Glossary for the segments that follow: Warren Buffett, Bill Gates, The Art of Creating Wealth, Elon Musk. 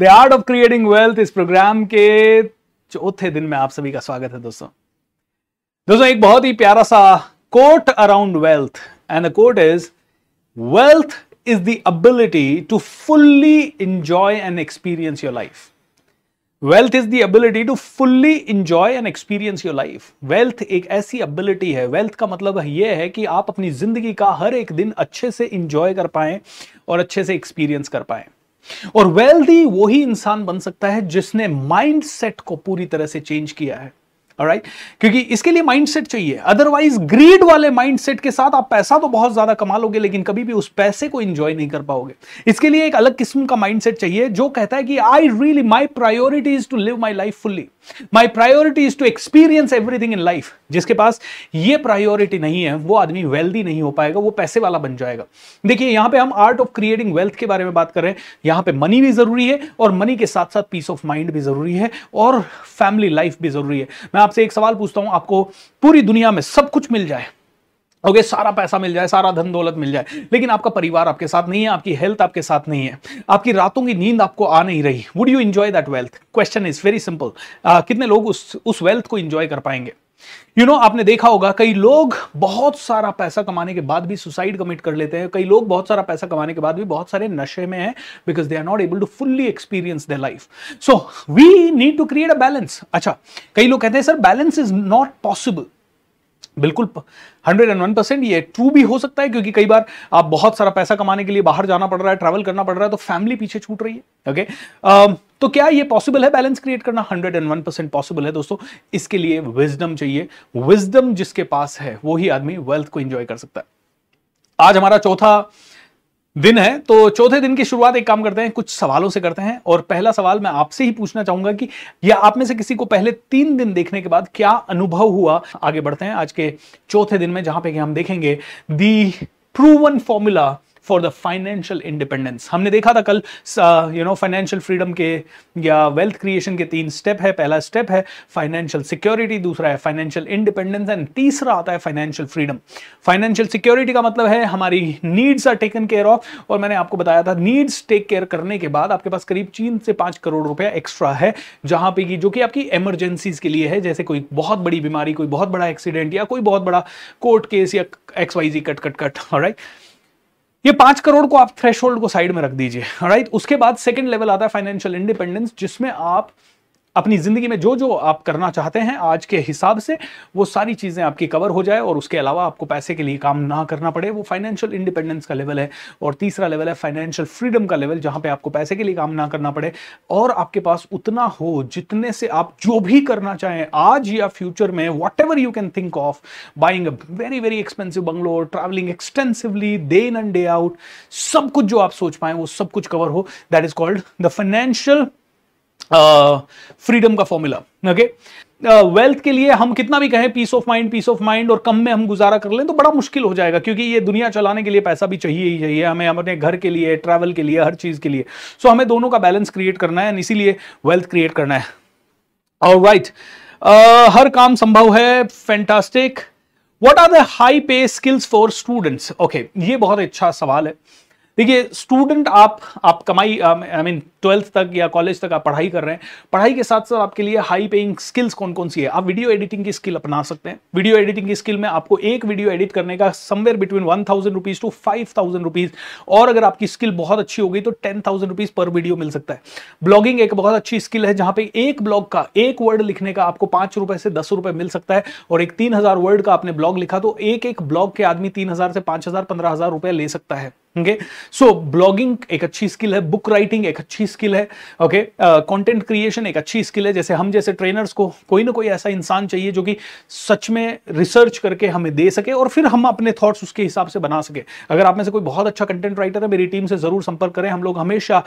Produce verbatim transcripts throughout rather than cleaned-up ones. The art of creating wealth इस programme के चौथे दिन में आप सभी का स्वागत है दोस्तों। दोस्तों एक बहुत ही प्यारा सा quote around wealth and the quote is wealth is the ability to fully enjoy and experience your life. Wealth is the ability to fully enjoy and experience your life. Wealth एक ऐसी एबिलिटी है, wealth का मतलब यह है कि आप अपनी जिंदगी का हर एक दिन अच्छे से इंजॉय कर पाए और अच्छे से एक्सपीरियंस कर पाए। और वेल्दी वही इंसान बन सकता है जिसने माइंडसेट को पूरी तरह से चेंज किया है, ऑलराइट? क्योंकि इसके लिए माइंडसेट चाहिए, अदरवाइज ग्रीड वाले माइंडसेट के साथ आप पैसा तो बहुत ज्यादा कमा लोगे लेकिन कभी भी उस पैसे को एंजॉय नहीं कर पाओगे। इसके लिए एक अलग किस्म का माइंडसेट चाहिए जो कहता है कि I really my priority is to live my life fully, my priority is to experience everything in life. जिसके पास ये प्रायोरिटी नहीं है वो आदमी वेल्दी नहीं हो पाएगा, वो पैसे वाला बन जाएगा। देखिए यहाँ पे हम आर्ट ऑफ क्रिएटिंग वेल्थ के बारे में बात कर रहे हैं, यहाँ पे मनी भी जरूरी है और मनी के साथ साथ पीस ऑफ माइंड भी जरूरी है और फैमिली लाइफ भी जरूरी है। मैं आपसे एक सवाल पूछता हूं, आपको पूरी दुनिया में सब कुछ मिल जाए, ओके okay, सारा पैसा मिल जाए, सारा धन दौलत मिल जाए, लेकिन आपका परिवार आपके साथ नहीं है, आपकी हेल्थ आपके साथ नहीं है, आपकी रातों की नींद आपको आ नहीं रही, would you enjoy that wealth? Question is very simple, कितने लोग उस उस वेल्थ को एंजॉय कर पाएंगे? यू you नो know, आपने देखा होगा कई लोग बहुत सारा पैसा कमाने के बाद भी सुसाइड कमिट कर लेते हैं, कई लोग बहुत सारा पैसा कमाने के बाद भी बहुत सारे नशे में हैं, because they are not able to fully experience their life. So we need to create a balance. अच्छा, कई लोग कहते हैं sir balance is not possible. बिल्कुल हंड्रेड एंड वन परसेंट ये ट्रू भी हो सकता है, क्योंकि कई बार आप बहुत सारा पैसा कमाने के लिए बाहर जाना पड़ रहा है, ट्रैवल करना पड़ रहा है, तो फैमिली पीछे छूट रही है, ओके okay? uh, तो क्या ये पॉसिबल है बैलेंस क्रिएट करना? Hundred and one percent possible है दोस्तों। इसके लिए विजडम चाहिए, विजडम जिसके पास है वही आदमी वेल्थ को एंजॉय कर सकता है। आज हमारा चौथा दिन है, तो चौथे दिन की शुरुआत एक काम करते हैं, कुछ सवालों से करते हैं। और पहला सवाल मैं आपसे ही पूछना चाहूंगा कि या आप में से किसी को पहले तीन दिन देखने के बाद क्या अनुभव हुआ। आगे बढ़ते हैं आज के चौथे दिन में, जहां पे कि हम देखेंगे the proven formula for the financial independence. हमने देखा था कल यू नो फाइनेंशियल फ्रीडम के या वेल्थ क्रिएशन के तीन स्टेप है। पहला स्टेप है फाइनेंशियल सिक्योरिटी, दूसरा है फाइनेंशियल इंडिपेंडेंस एंड तीसरा आता है फाइनेंशियल फ्रीडम। फाइनेंशियल सिक्योरिटी का मतलब है हमारी needs are taken care of, और मैंने आपको बताया था नीड्स टेक केयर करने के बाद आपके पास करीब तीन से पाँच करोड़ रुपया एक्स्ट्रा है, जहाँ पे कि जो कि आपकी इमरजेंसीज के लिए है, जैसे कोई बहुत बड़ी बीमारी, कोई बहुत बड़ा एक्सीडेंट या कोई बहुत बड़ा कोर्ट केस या X Y Z cut cut cut right. ये पांच करोड़ को आप थ्रेशोल्ड को साइड में रख दीजिए, राइट। उसके बाद सेकंड लेवल आता है फाइनेंशियल इंडिपेंडेंस, जिसमें आप अपनी जिंदगी में जो जो आप करना चाहते हैं आज के हिसाब से वो सारी चीजें आपकी कवर हो जाए और उसके अलावा आपको पैसे के लिए काम ना करना पड़े, वो फाइनेंशियल इंडिपेंडेंस का लेवल है। और तीसरा लेवल है फाइनेंशियल फ्रीडम का लेवल, जहां पे आपको पैसे के लिए काम ना करना पड़े और आपके पास उतना हो जितने से आप जो भी करना चाहें आज या फ्यूचर में, whatever you can think of buying a very very expensive bungalow, travelling extensively day in and day out, सब कुछ जो आप सोच पाए वो सब कुछ कवर हो। That is called the financial freedom uh, का फॉर्मूला, ओके। वेल्थ के लिए हम कितना भी कहें peace of mind peace of mind और कम में हम गुजारा कर लें तो बड़ा मुश्किल हो जाएगा, क्योंकि ये दुनिया चलाने के लिए पैसा भी चाहिए ही चाहिए हमें, अपने घर के लिए, ट्रैवल के लिए, हर चीज के लिए। सो so, हमें दोनों का बैलेंस क्रिएट करना है, इसीलिए वेल्थ क्रिएट करना है, ऑलराइट। uh, हर काम संभव है, fantastic. What are the high pay skills for students? Okay, ये बहुत अच्छा सवाल है। देखिए स्टूडेंट, आप आप कमाई आई मीन ट्वेल्थ तक या कॉलेज तक आप पढ़ाई कर रहे हैं, पढ़ाई के साथ साथ आपके लिए हाई पेइंग स्किल्स कौन कौन सी है? आप वीडियो एडिटिंग की स्किल अपना सकते हैं। वीडियो एडिटिंग की स्किल में आपको एक वीडियो एडिट करने का somewhere between one thousand rupees to five thousand rupees और अगर आपकी स्किल बहुत अच्छी होगी तो टेन थाउजेंड रुपीज पर वीडियो मिल सकता है। ब्लॉगिंग एक बहुत अच्छी स्किल है, जहाँ पे एक ब्लॉग का एक वर्ड लिखने का आपको पाँच रुपये से दस रुपये मिल सकता है, और एक तीन हज़ार वर्ड का आपने ब्लॉग लिखा तो एक एक ब्लॉग के आदमी तीन हज़ार से पाँच हज़ार पंद्रह हज़ार रुपये ले सकता है, ओके। सो ब्लॉगिंग एक अच्छी स्किल है, बुक राइटिंग एक अच्छी स्किल है, ओके। कंटेंट क्रिएशन एक अच्छी स्किल है, जैसे हम जैसे ट्रेनर्स को कोई ना कोई ऐसा इंसान चाहिए जो कि सच में रिसर्च करके हमें दे सके और फिर हम अपने थॉट्स उसके हिसाब से बना सके। अगर आप में से कोई बहुत अच्छा कंटेंट राइटर है मेरी टीम से ज़रूर संपर्क करें, हम लोग हमेशा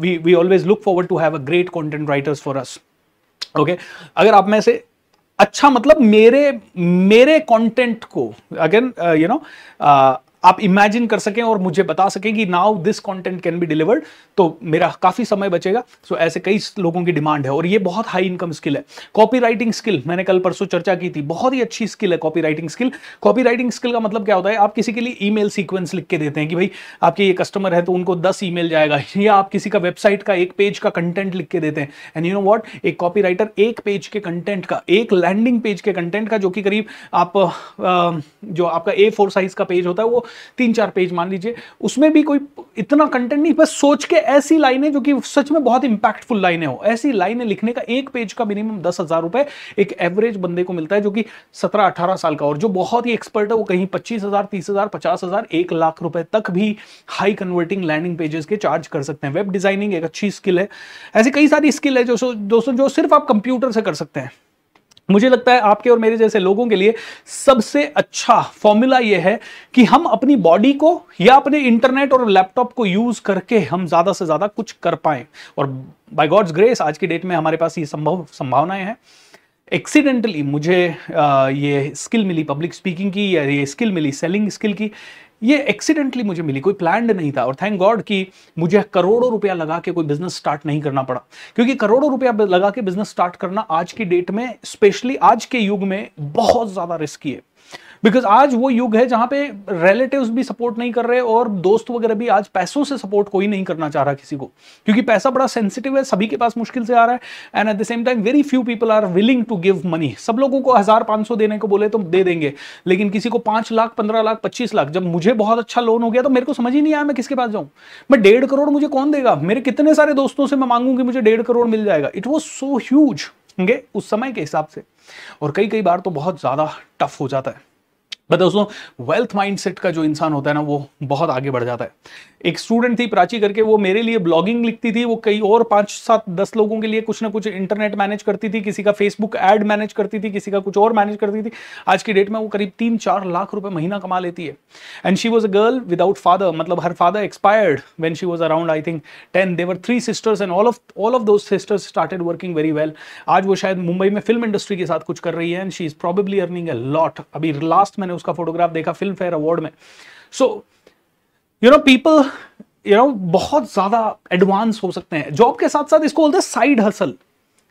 we we always look forward to have a great content writers for us, okay. अगर आप में से अच्छा मतलब मेरे मेरे कॉन्टेंट को अगेन यू नो आप इमेजिन कर सकें और मुझे बता सकें कि now this content can be delivered, तो मेरा काफी समय बचेगा। सो so, ऐसे कई लोगों की डिमांड है और ये बहुत हाई इनकम स्किल है। कॉपी राइटिंग स्किल मैंने कल परसों चर्चा की थी, बहुत ही अच्छी स्किल है copy writing skill. Copy writing skill का मतलब क्या होता है, आप किसी के लिए ईमेल सीक्वेंस लिख के देते हैं कि भाई आपके ये कस्टमर है तो उनको दस ईमेल जाएगा, या आप किसी का वेबसाइट का एक पेज का कंटेंट लिख के देते हैं। एंड यू नो व्हाट, एक कॉपी राइटर एक पेज के कंटेंट का, एक लैंडिंग पेज के कंटेंट का, जो कि करीब आप जो आपका ए फोर साइज का पेज होता है वो तीन चार पेज मान लीजिए, उसमें भी कोई इतना कंटेंट नहीं, बस सोच के ऐसी लाइनें जो कि सच में बहुत इंपैक्टफुल लाइनें हो, ऐसी लाइनें लिखने का एक पेज का मिनिमम दस हजार रुपए एक एवरेज बंदे को मिलता है जो कि सत्रह अठारह साल का, और जो बहुत ही एक्सपर्ट है वो कहीं पच्चीस हजार तीस हजार पचास हजार एक लाख रुपए तक भी हाई कन्वर्टिंग लैंडिंग पेजेस के चार्ज कर सकते हैं। वेब डिजाइनिंग एक अच्छी स्किल है। ऐसी कई सारी स्किल है जो दोस्तों जो सिर्फ आप कंप्यूटर से कर सकते हैं। मुझे लगता है आपके और मेरे जैसे लोगों के लिए सबसे अच्छा फॉर्मूला यह है कि हम अपनी बॉडी को या अपने इंटरनेट और लैपटॉप को यूज करके हम ज्यादा से ज्यादा कुछ कर पाएं, और बाय गॉड्स ग्रेस आज की डेट में हमारे पास ये संभव संभावनाएं हैं। एक्सीडेंटली मुझे आ, ये स्किल मिली पब्लिक स्पीकिंग की, या ये स्किल मिली सेलिंग स्किल की, ये एक्सीडेंटली मुझे मिली, कोई प्लान्ड नहीं था। और थैंक गॉड कि मुझे करोड़ों रुपया लगा के कोई बिजनेस स्टार्ट नहीं करना पड़ा, क्योंकि करोड़ों रुपया लगा के बिजनेस स्टार्ट करना आज की डेट में, स्पेशली आज के युग में, बहुत ज्यादा रिस्की है। बिकॉज आज वो युग है जहां पे रिलेटिव्स भी सपोर्ट नहीं कर रहे और दोस्त वगैरह भी आज पैसों से सपोर्ट कोई नहीं करना चाह रहा किसी को, क्योंकि पैसा बड़ा सेंसिटिव है, सभी के पास मुश्किल से आ रहा है। And at the same time very few people are willing to give money. सब लोगों को हजार पांच सौ देने को बोले तो दे देंगे, लेकिन किसी को पांच लाख पंद्रह लाख पच्चीस लाख। जब मुझे बहुत अच्छा लोन हो गया तो मेरे को समझ ही नहीं आया मैं किसके पास जाऊं, मैं डेढ़ करोड़ मुझे कौन देगा, मेरे कितने सारे दोस्तों से मैं मांगूंगी मुझे डेढ़ करोड़ मिल जाएगा। इट वॉज सो ह्यूज उस समय के हिसाब से, और कई कई बार तो बहुत ज्यादा टफ हो जाता है। बट दोस्तों वेल्थ माइंडसेट का जो इंसान होता है ना वो बहुत आगे बढ़ जाता है। एक स्टूडेंट थी प्राची करके, वो मेरे लिए ब्लॉगिंग लिखती थी, वो कई और पांच सात दस लोगों के लिए कुछ ना कुछ इंटरनेट मैनेज करती थी, किसी का फेसबुक एड मैनेज करती थी, किसी का कुछ और मैनेज करती थी। आज की डेट में वो करीब तीन चार लाख रुपए महीना कमा लेती है। And she was a girl without father, मतलब हर father expired when she was around I think ten. There were three sisters and all of all of those sisters started working very well. आज वो शायद मुंबई में फिल्म इंडस्ट्री के साथ कुछ कर रही है and she is probably earning a lot. अभी लास्ट मैंने उसका फोटोग्राफ देखा फिल्म फेयर अवार्ड में। So you know people you know बहुत ज्यादा एडवांस हो सकते हैं जॉब के साथ साथ। इसको बोलते हैं साइड हसल।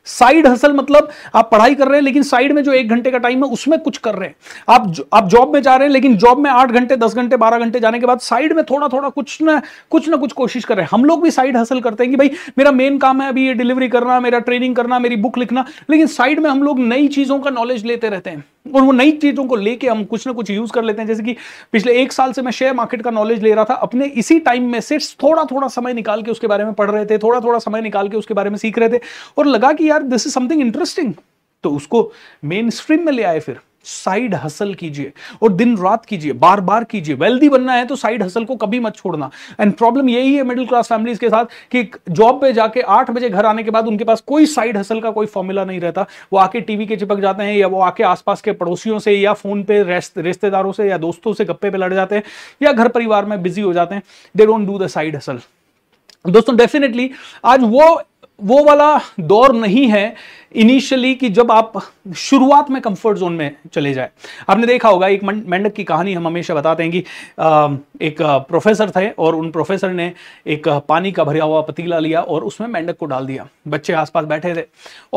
साइड हसल मतलब आप पढ़ाई कर रहे हैं लेकिन साइड में जो एक घंटे का टाइम है उसमें कुछ कर रहे हैं। आप आप जॉब में जा रहे हैं लेकिन जॉब में आठ घंटे दस घंटे बारह घंटे जाने के बाद साइड में थोड़ा थोड़ा कुछ ना कुछ ना कुछ कोशिश कर रहे हैं। हम लोग भी साइड हसल करते हैं कि भाई मेरा मेन काम है अभी ये डिलीवरी करना, मेरा ट्रेनिंग करना, मेरी बुक लिखना, लेकिन साइड में हम लोग नई चीजों का नॉलेज लेते रहते हैं और वो नई चीजों को लेके हम कुछ ना कुछ यूज कर लेते हैं। जैसे कि पिछले एक साल से मैं शेयर मार्केट का नॉलेज ले रहा था, अपने इसी टाइम में से थोड़ा थोड़ा समय निकाल के उसके बारे में पढ़ रहे थे, थोड़ा थोड़ा समय निकाल के उसके बारे में सीख रहे थे और लगा कि यार दिस इज समथिंग इंटरेस्टिंग, तो उसको मेन स्ट्रीम में ले आए। फिर साइड हसल कीजिए और दिन रात कीजिए, बार बार कीजिए। वेल्दी बनना है तो साइड हसल को कभी मत छोड़ना। एंड प्रॉब्लम यही है मिडिल क्लास फैमिलीज के साथ कि जॉब पे जाके आठ बजे घर आने के बाद उनके पास कोई साइड हसल का कोई फॉर्मूला नहीं रहता। वो आके टीवी के चिपक जाते हैं, या वो आके आसपास के पड़ोसियों से या फोन पे रिश्तेदारों से या दोस्तों से गप्पे पे लड़ जाते हैं, या घर परिवार में बिजी हो जाते हैं। They don't do the side hustle. दोस्तों डेफिनेटली आज वो वो वाला दौर नहीं है इनिशियली कि जब आप शुरुआत में कंफर्ट जोन में चले जाए। आपने देखा होगा एक मेंढक की कहानी हम हमेशा बताते हैं कि एक प्रोफेसर थे और उन प्रोफेसर ने एक पानी का भरा हुआ पतीला लिया और उसमें मेंढक को डाल दिया। बच्चे आसपास बैठे थे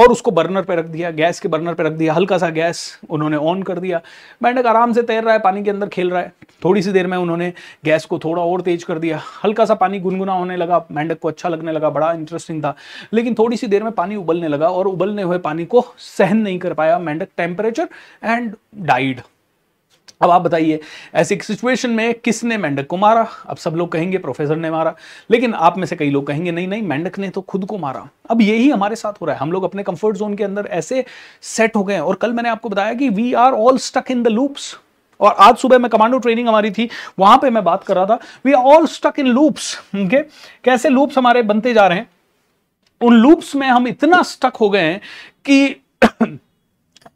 और उसको बर्नर पे रख दिया, गैस के बर्नर पे रख दिया, हल्का सा गैस उन्होंने ऑन कर दिया। मेंढक आराम से तैर रहा है, पानी के अंदर खेल रहा है। थोड़ी सी देर में उन्होंने गैस को थोड़ा और तेज कर दिया, हल्का सा पानी गुनगुना होने लगा, मेंढक को अच्छा लगने लगा, बड़ा इंटरेस्टिंग था। लेकिन थोड़ी सी देर में पानी उबलने लगा और उबलने हुए पानी को सहन नहीं कर पाया मेंढक टेम्परेचर एंड डाइड। अब आप बताइए ऐसी सिचुएशन में किसने मेंढक को मारा? अब सब लोग कहेंगे प्रोफेसर ने मारा, लेकिन आप में से कई लोग कहेंगे नहीं नहीं मेंढक ने तो खुद को मारा। अब यही हमारे साथ हो रहा है, हम लोग अपने कंफर्ट जोन के अंदर ऐसे सेट हो गए हैं। और कल मैंने आपको बताया कि we are all stuck in the loops. और आज सुबह में कमांडो ट्रेनिंग हमारी थी, वहां पर मैं बात कर रहा था we are all stuck in loops. Okay, कैसे लूप्स हमारे बनते जा रहे हैं, उन लूप्स में हम इतना स्टक हो गए हैं कि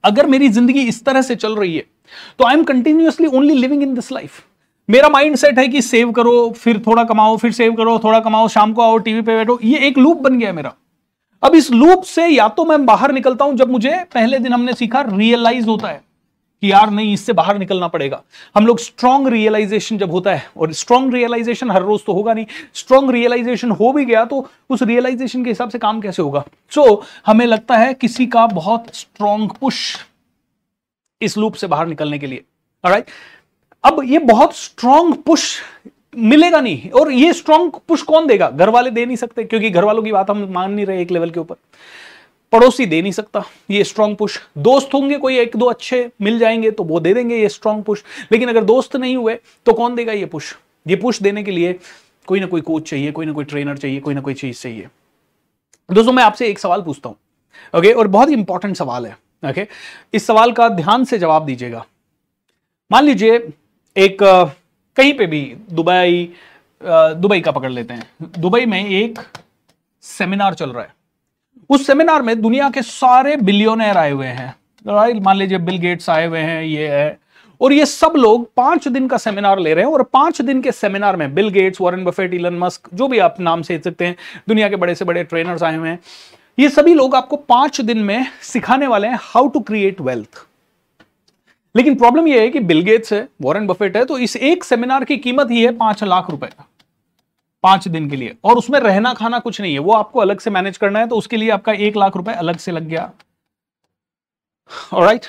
अगर मेरी जिंदगी इस तरह से चल रही है तो I am continuously only living in this life. मेरा माइंड सेट है कि सेव करो, फिर थोड़ा कमाओ, फिर सेव करो, थोड़ा कमाओ, शाम को आओ टीवी पे बैठो। ये एक लूप बन गया है मेरा। अब इस लूप से या तो मैं बाहर निकलता हूं, जब मुझे पहले दिन हमने सीखा रियलाइज होता है कि यार नहीं, इससे बाहर निकलना पड़ेगा। हम लोग स्ट्रांग रियलाइजेशन जब होता है, और स्ट्रांग रियलाइजेशन हर रोज तो होगा नहीं, स्ट्रांग रियलाइजेशन हो भी गया तो उस रियलाइजेशन के हिसाब से काम कैसे होगा। सो so, हमें लगता है किसी का बहुत स्ट्रांग पुश इस लूप से बाहर निकलने के लिए। ऑलराइट, अब ये बहुत स्ट्रांग पुश मिलेगा नहीं, और ये स्ट्रांग पुश कौन देगा? घर वाले दे नहीं सकते, क्योंकि घर वालों की बात हम मान नहीं रहे एक लेवल के ऊपर। पड़ोसी दे नहीं सकता ये स्ट्रांग पुश। दोस्त होंगे कोई एक दो अच्छे मिल जाएंगे तो वो दे देंगे ये स्ट्रांग पुश, लेकिन अगर दोस्त नहीं हुए तो कौन देगा ये पुश? ये पुश देने के लिए कोई ना कोई कोच चाहिए, कोई ना कोई ट्रेनर चाहिए, कोई ना कोई चीज चाहिए। दोस्तों, मैं आपसे एक सवाल पूछता हूं, ओके, और बहुत इंपॉर्टेंट सवाल है, ओके। इस सवाल का ध्यान से जवाब दीजिएगा। मान लीजिए एक कहीं पे भी, दुबई दुबई का पकड़ लेते हैं, दुबई में एक सेमिनार चल रहा है। उस सेमिनार में दुनिया के सारे बिलियनर आए हुए हैं, राइट। मान लीजिए बिल गेट्स आए हुए हैं, ये है, और ये सब लोग पांच दिन का सेमिनार ले रहे हैं। और पांच दिन के सेमिनार में Bill Gates, Warren Buffett, Elon Musk, जो भी आप नाम से सकते हैं, दुनिया के बड़े से बड़े ट्रेनर्स आए हुए हैं। ये सभी लोग आपको पांच दिन में सिखाने वाले हैं हाउ टू क्रिएट वेल्थ। लेकिन प्रॉब्लम यह है कि बिल गेट्स है, वॉरेन बफेट है, तो इस एक सेमिनार की कीमत ही है पांच लाख रुपए का, पांच दिन के लिए, और उसमें रहना खाना कुछ नहीं है, वो आपको अलग से मैनेज करना है, तो उसके लिए आपका एक लाख रुपए अलग से लग गया। ऑलराइट,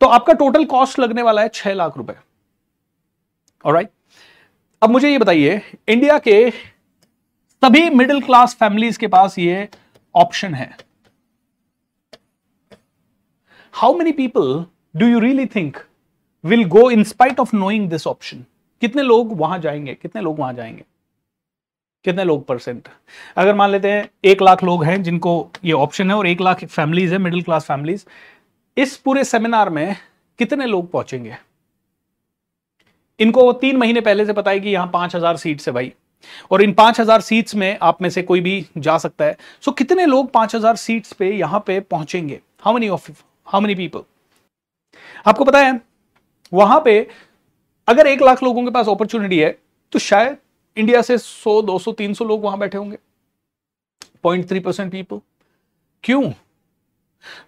तो आपका टोटल कॉस्ट लगने वाला है छह लाख रुपए। ऑलराइट, अब मुझे ये बताइए, इंडिया के सभी मिडिल क्लास फैमिलीज के पास ये ऑप्शन है। How many people Do you really think will go in spite of knowing this option? कितने लोग वहां जाएंगे? कितने लोग वहां जाएंगे? कितने लोग परसेंट? अगर मान लेते हैं एक लाख लोग हैं जिनको ये ऑप्शन है, और एक लाख फैमिलीज है, मिडिल क्लास फैमिलीज, इस पूरे सेमिनार में कितने लोग पहुंचेंगे? इनको तीन महीने पहले से पता है कि यहां पांच हजार सीट्स है भाई, और इन पांच हजार सीट्स में आप में से कोई भी जा सकता है। सो so, कितने लोग पांच हजार सीट्स पे यहां पे पहुंचेंगे? How many of how many people? आपको पता है, वहां पे अगर एक लाख लोगों के पास अपॉर्चुनिटी है तो शायद इंडिया से सौ, दो सौ, तीन सौ लोग वहां बैठे होंगे, zero point three percent people. क्यों?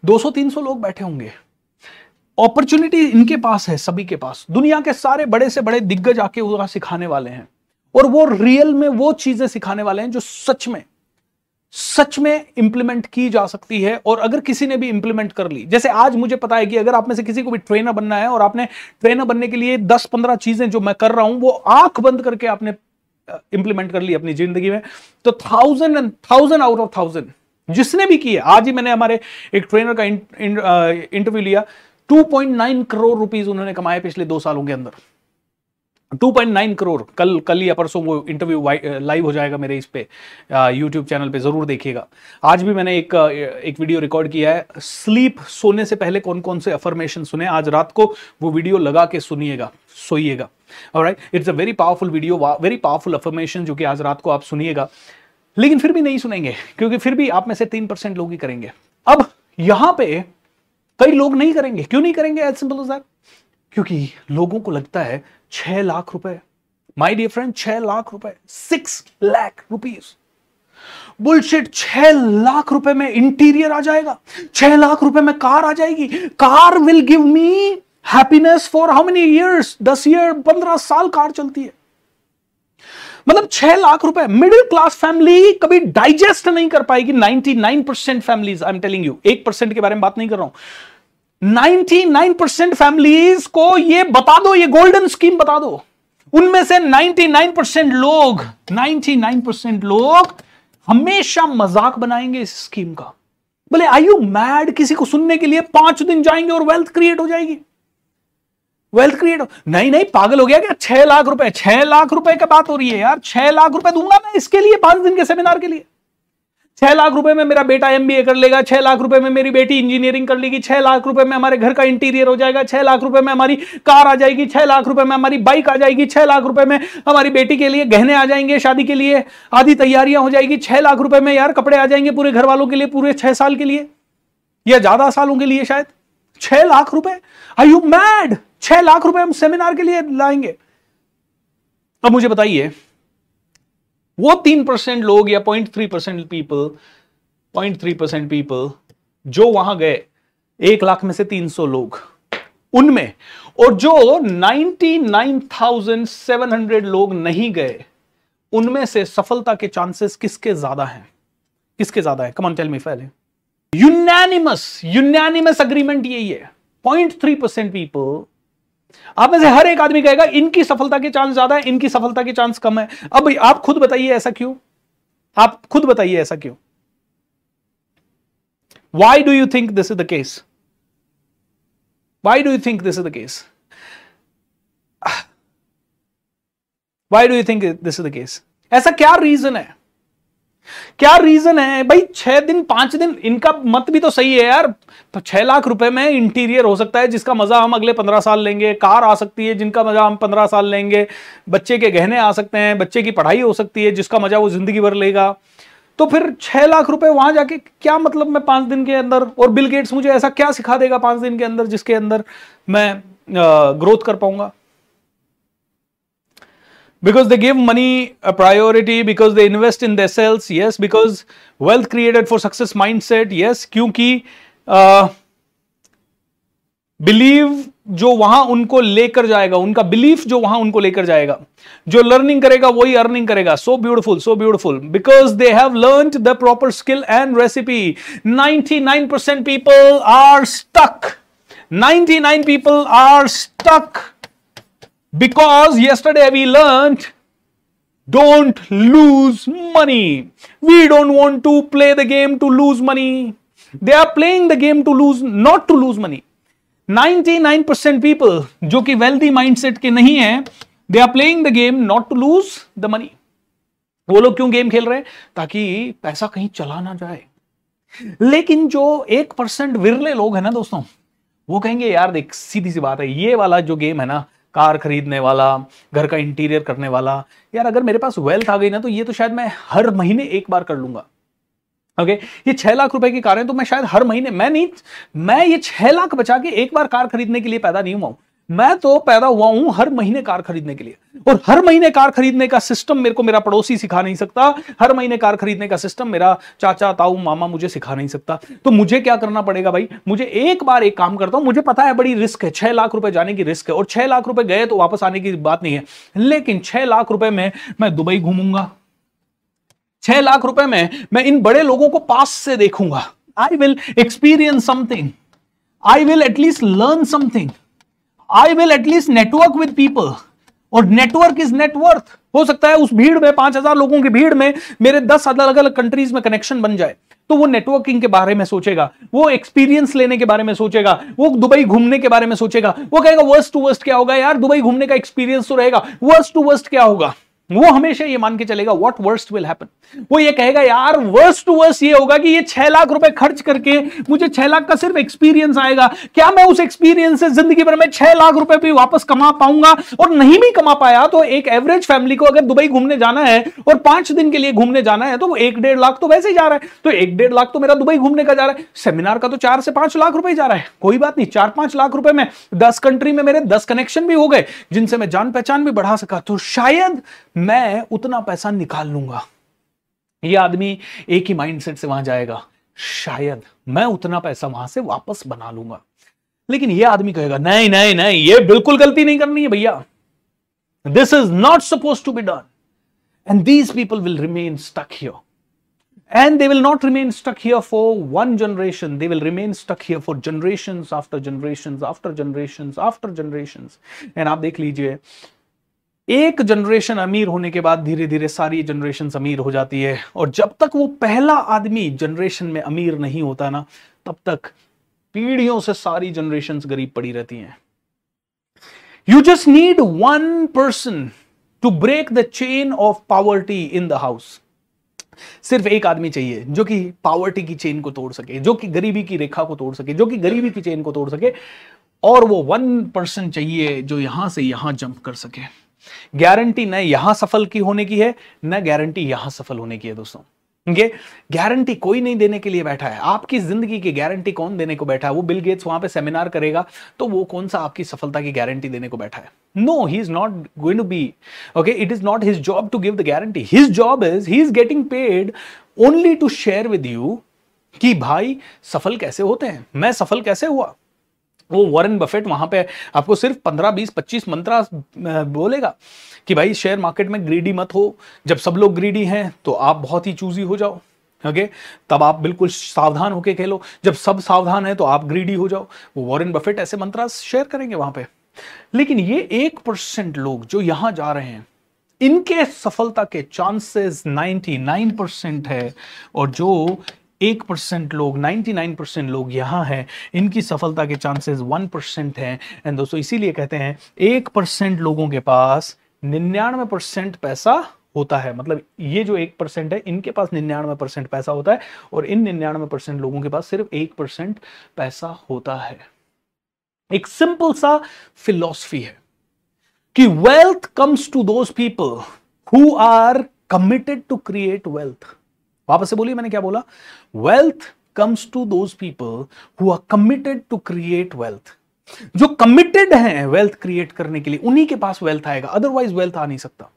दो सौ, तीन सौ लोग बैठे होंगे। अपॉर्चुनिटी इनके पास है, सभी के पास। दुनिया के सारे बड़े से बड़े दिग्गज आके वहां सिखाने वाले हैं, और वो रियल में वो चीजें सिखाने वाले हैं जो सच में सच में इंप्लीमेंट की जा सकती है। और अगर किसी ने भी इंप्लीमेंट कर ली, जैसे आज मुझे पता है कि अगर आप में से किसी को भी ट्रेनर बनना है, और आपने ट्रेनर बनने के लिए दस पंद्रह चीजें जो मैं कर रहा हूं वो आंख बंद करके आपने इंप्लीमेंट कर ली अपनी जिंदगी में, तो thousand and thousand out of thousand जिसने भी किए। आज ही मैंने हमारे एक ट्रेनर का इं, इं, आ, इंटरव्यू लिया। Two point nine crore rupees उन्होंने कमाए पिछले दो सालों के अंदर, टू पॉइंट नाइन करोड़। कल कल या परसों वो इंटरव्यू लाइव हो जाएगा मेरे इस पे यूट्यूब चैनल पे, जरूर देखिएगा। आज भी मैंने एक एक वीडियो रिकॉर्ड किया है, स्लीप, सोने से पहले कौन कौन से अफर्मेशन सुने, आज रात को वो वीडियो लगा के सुनिएगा, सोइएगा। Alright, it's a very powerful video, very powerful affirmation, जो कि आज रात को आप सुनिएगा। लेकिन फिर भी नहीं सुनेंगे, क्योंकि फिर भी आप में से तीन परसेंट लोग ही करेंगे। अब यहाँ पे कई लोग नहीं करेंगे। क्यों नहीं करेंगे? एज सिंपल एज दैट, क्योंकि लोगों को लगता है छह लाख रुपए, माय डियर फ्रेंड, छह लाख रुपए, सिक्स लाख रुपीस बुलशिट। छह लाख रुपए में इंटीरियर आ जाएगा, छह लाख रुपए में कार आ जाएगी, car will give me happiness for how many years, दस ईयर, पंद्रह साल कार चलती है। मतलब छह लाख रुपए मिडिल क्लास फैमिली कभी डाइजेस्ट नहीं कर पाएगी। Ninety nine percent families, I am telling you, एक परसेंट के बारे में बात नहीं कर रहा हूं, निन्यानवे परसेंट फैमिलीज को ये बता दो, ये गोल्डन स्कीम बता दो, उनमें से निन्यानवे परसेंट लोग निन्यानवे परसेंट लोग हमेशा मजाक बनाएंगे इस स्कीम का। बोले, आर यू मैड? किसी को सुनने के लिए पांच दिन जाएंगे और वेल्थ क्रिएट हो जाएगी, वेल्थ क्रिएट हो, नहीं नहीं, पागल हो गया क्या? छह लाख रुपए, छह लाख रुपए की बात हो रही है यार, छह लाख रुपए दूंगा मैं इसके लिए, पांच दिन के सेमिनार के लिए। छह लाख रुपए में मेरा बेटा एमबीए कर लेगा, छह लाख रुपए में मेरी बेटी इंजीनियरिंग कर लेगी, छह लाख रुपए में हमारे घर का इंटीरियर हो जाएगा, छह लाख रुपए में हमारी कार आ जाएगी, छह लाख रुपए में हमारी बाइक आ जाएगी, छह लाख रुपए में हमारी बेटी के लिए गहने आ जाएंगे, शादी के लिए आधी तैयारियां हो जाएगी, छह लाख रुपए में यार कपड़े आ जाएंगे पूरे घर वालों के लिए, पूरे छह साल के लिए या ज्यादा सालों के लिए शायद। छह लाख रुपए, आर यू मैड? छह लाख रुपए हम सेमिनार के लिए लाएंगे। अब मुझे बताइए, वो तीन परसेंट लोग या point three percent people point three percent people जो वहां गए, एक लाख में से तीन सौ लोग, उनमें, और जो निन्यानवे हज़ार सात सौ लोग नहीं गए उनमें से सफलता के चांसेस किसके ज्यादा हैं, किसके ज्यादा है? कम ऑन टेल मी पहले। यूनैनिमस यूनैनिमस अग्रीमेंट यही है, पॉइंट थ्री परसेंट पीपल, आप में से हर एक आदमी कहेगा इनकी सफलता के चांस ज्यादा है, इनकी सफलता के चांस कम है। अब आप खुद बताइए ऐसा क्यों, आप खुद बताइए ऐसा क्यों? Why do you think this is the case? Why do you think this is the case? Why do you think this is the case? ऐसा क्या रीजन है, क्या रीजन है भाई? छह दिन पांच दिन, इनका मत भी तो सही है यार। तो छह लाख रुपए में इंटीरियर हो सकता है जिसका मजा हम अगले पंद्रह साल लेंगे, कार आ सकती है जिनका मजा हम पंद्रह साल लेंगे, बच्चे के गहने आ सकते हैं, बच्चे की पढ़ाई हो सकती है जिसका मजा वो जिंदगी भर लेगा। तो फिर छह लाख रुपए वहां जाके क्या मतलब मैं पांच दिन के अंदर, और बिल गेट्स मुझे ऐसा क्या सिखा देगा पांच दिन के अंदर जिसके अंदर मैं ग्रोथ कर पाऊंगा? Because they give money a priority, because they invest in their selves, yes, because wealth created for success mindset, yes, क्योंकि बिलीव uh, जो वहां उनको लेकर जाएगा, उनका बिलीफ जो वहां उनको लेकर जाएगा, जो लर्निंग करेगा वही अर्निंग करेगा। So beautiful, so beautiful, because they have learned the proper skill and recipe. निन्यानवे परसेंट पीपल आर स्टक, निन्यानवे people are stuck because yesterday we learned don't lose money, we don't want to play the game to lose money, they are playing the game to lose, not to lose money. निन्यानवे percent people जो कि wealthy mindset के नहीं है, they are playing the game not to lose the money. वो लोग क्यों game खेल रहे हैं? ताकि पैसा कहीं चला ना जाए। लेकिन जो एक परसेंट विरले लोग हैं ना दोस्तों, वो कहेंगे यार देख सीधी सी बात है, ये वाला जो गेम है ना, कार खरीदने वाला, घर का इंटीरियर करने वाला, यार अगर मेरे पास वेल्थ आ गई ना तो ये तो शायद मैं हर महीने एक बार कर लूंगा। ओके okay, ये छह लाख रुपए की कार है तो मैं शायद हर महीने, मैं नहीं, मैं ये छह लाख बचा के एक बार कार खरीदने के लिए पैदा नहीं हुआ हूं, मैं तो पैदा हुआ हूं हर महीने कार खरीदने के लिए। और हर महीने कार खरीदने का सिस्टम मेरे को मेरा पड़ोसी सिखा नहीं सकता, हर महीने कार खरीदने का सिस्टम मेरा चाचा ताऊ मामा मुझे सिखा नहीं सकता। तो मुझे क्या करना पड़ेगा भाई? मुझे एक बार एक काम करता हूं, मुझे पता है बड़ी रिस्क है, छह लाख रुपए जाने की रिस्क है, और छह लाख रुपए गए तो वापस आने की बात नहीं है, लेकिन छह लाख रुपए में मैं दुबई घूमूंगा, छह लाख रुपए में मैं इन बड़े लोगों को पास से देखूंगा, I will experience something, I will at least learn something, I will at least network with people, और नेटवर्क इज नेटवर्थ। हो सकता है उस भीड़ में, पांच हजार लोगों की भीड़ में मेरे दस अलग अलग कंट्रीज में कनेक्शन बन जाए। तो वो नेटवर्किंग के बारे में सोचेगा, वो एक्सपीरियंस लेने के बारे में सोचेगा, वो दुबई घूमने के बारे में सोचेगा, वो कहेगा वर्स्ट टू वर्स्ट क्या होगा यार, दुबई घूमने का एक्सपीरियंस तो रहेगा, वर्स्ट टू वर्स्ट क्या होगा? वो हमेशा ये मान के चलेगा व्हाट वर्स्ट विल हैपन। वो ये कहेगा यार वर्स्ट टू वर्स्ट ये होगा कि ये छह लाख रुपए खर्च करके मुझे छह लाख का सिर्फ एक्सपीरियंस आएगा, क्या मैं उस एक्सपीरियंस से जिंदगी भर में छह लाख रुपए भी वापस कमा पाऊंगा? और नहीं भी कमा पाया तो एक एवरेज फैमिली को अगर दुबई घूमने जाना है और पांच दिन के लिए घूमने जाना है तो वो एक डेढ़ लाख तो वैसे ही जा रहा है, तो एक डेढ़ लाख तो मेरा दुबई घूमने का जा रहा है, सेमिनार का तो चार से पांच लाख रुपए जा रहा है। कोई बात नहीं, चार पांच लाख रुपए में दस कंट्री में मेरे दस कनेक्शन भी हो गए जिनसे मैं जान पहचान भी बढ़ा सका, तो शायद मैं उतना पैसा निकाल लूंगा। यह आदमी एक ही माइंडसेट से वहां जाएगा, शायद मैं उतना पैसा वहां से वापस बना लूंगा। लेकिन यह आदमी कहेगा नहीं नहीं नहीं, ये बिल्कुल गलती नहीं करनी है भैया, this is not supposed to be done, and these people will remain stuck here, and they will not remain stuck here for one generation, they will remain stuck here for generations after generations after generations after generations. And आप देख लीजिए, एक generation अमीर होने के बाद धीरे धीरे सारी जनरेशन अमीर हो जाती है, और जब तक वो पहला आदमी जनरेशन में अमीर नहीं होता ना, तब तक पीढ़ियों से सारी जनरेशन गरीब पड़ी रहती हैं। You just need one person to break the chain of poverty in the house. सिर्फ एक आदमी चाहिए जो कि पॉवर्टी की चेन को तोड़ सके, जो कि गरीबी की रेखा को तोड़ सके, जो कि गरीबी की चेन को तोड़ सके, और वो वन पर्सन चाहिए जो यहां से यहां जंप कर सके। गारंटी न यहां सफल की होने की है, न गारंटी यहां सफल होने की है दोस्तों। गारंटी कोई नहीं देने के लिए बैठा है, आपकी जिंदगी की गारंटी कौन देने को बैठा है? वो बिल गेट्स वहां पे सेमिनार करेगा तो वो कौन सा आपकी सफलता की गारंटी देने को बैठा है? No, he is not going to be okay, it is not his job to give the guarantee, his job is, he is getting paid only to share with you कि भाई सफल कैसे होते हैं, मैं सफल कैसे हुआ। वो वॉरेन बफेट वहां पे आपको सिर्फ पंद्रह बीस पच्चीस मंत्रा बोलेगा कि भाई शेयर मार्केट में ग्रीडी मत हो, जब सब लोग ग्रीडी हैं तो आप बहुत ही चूजी हो जाओ, ओके okay? तब आप बिल्कुल सावधान होके खेलो, जब सब सावधान है तो आप ग्रीडी हो जाओ। वो वॉरेन बफेट ऐसे मंत्रा शेयर करेंगे वहां पे। लेकिन ये एक परसेंट लोग जो यहां जा रहे हैं, इनके सफलता के चांसेस निन्यानवे परसेंट है, और जो एक परसेंट लोग निन्यानवे परसेंट लोग यहाँ हैं, इनकी सफलता के चांसेस वन परसेंट हैं। एंड दोस्तों इसीलिए कहते हैं एक परसेंट लोगों के पास निन्यानवे परसेंट पैसा होता है, मतलब ये जो एक परसेंट है इनके पास निन्यानवे परसेंट पैसा होता है, और इन निन्यानवे परसेंट लोगों के पास सिर्फ एक परसेंट पैसा होता है। एक सिंपल सा फिलॉसफी है कि wealth comes to those people who are committed to create wealth. वापस से बोलिए, मैंने क्या बोला? Wealth comes to those people who are committed to create wealth. जो कमिटेड हैं वेल्थ क्रिएट करने के लिए, उन्हीं के पास वेल्थ आएगा, अदरवाइज वेल्थ आ नहीं सकता।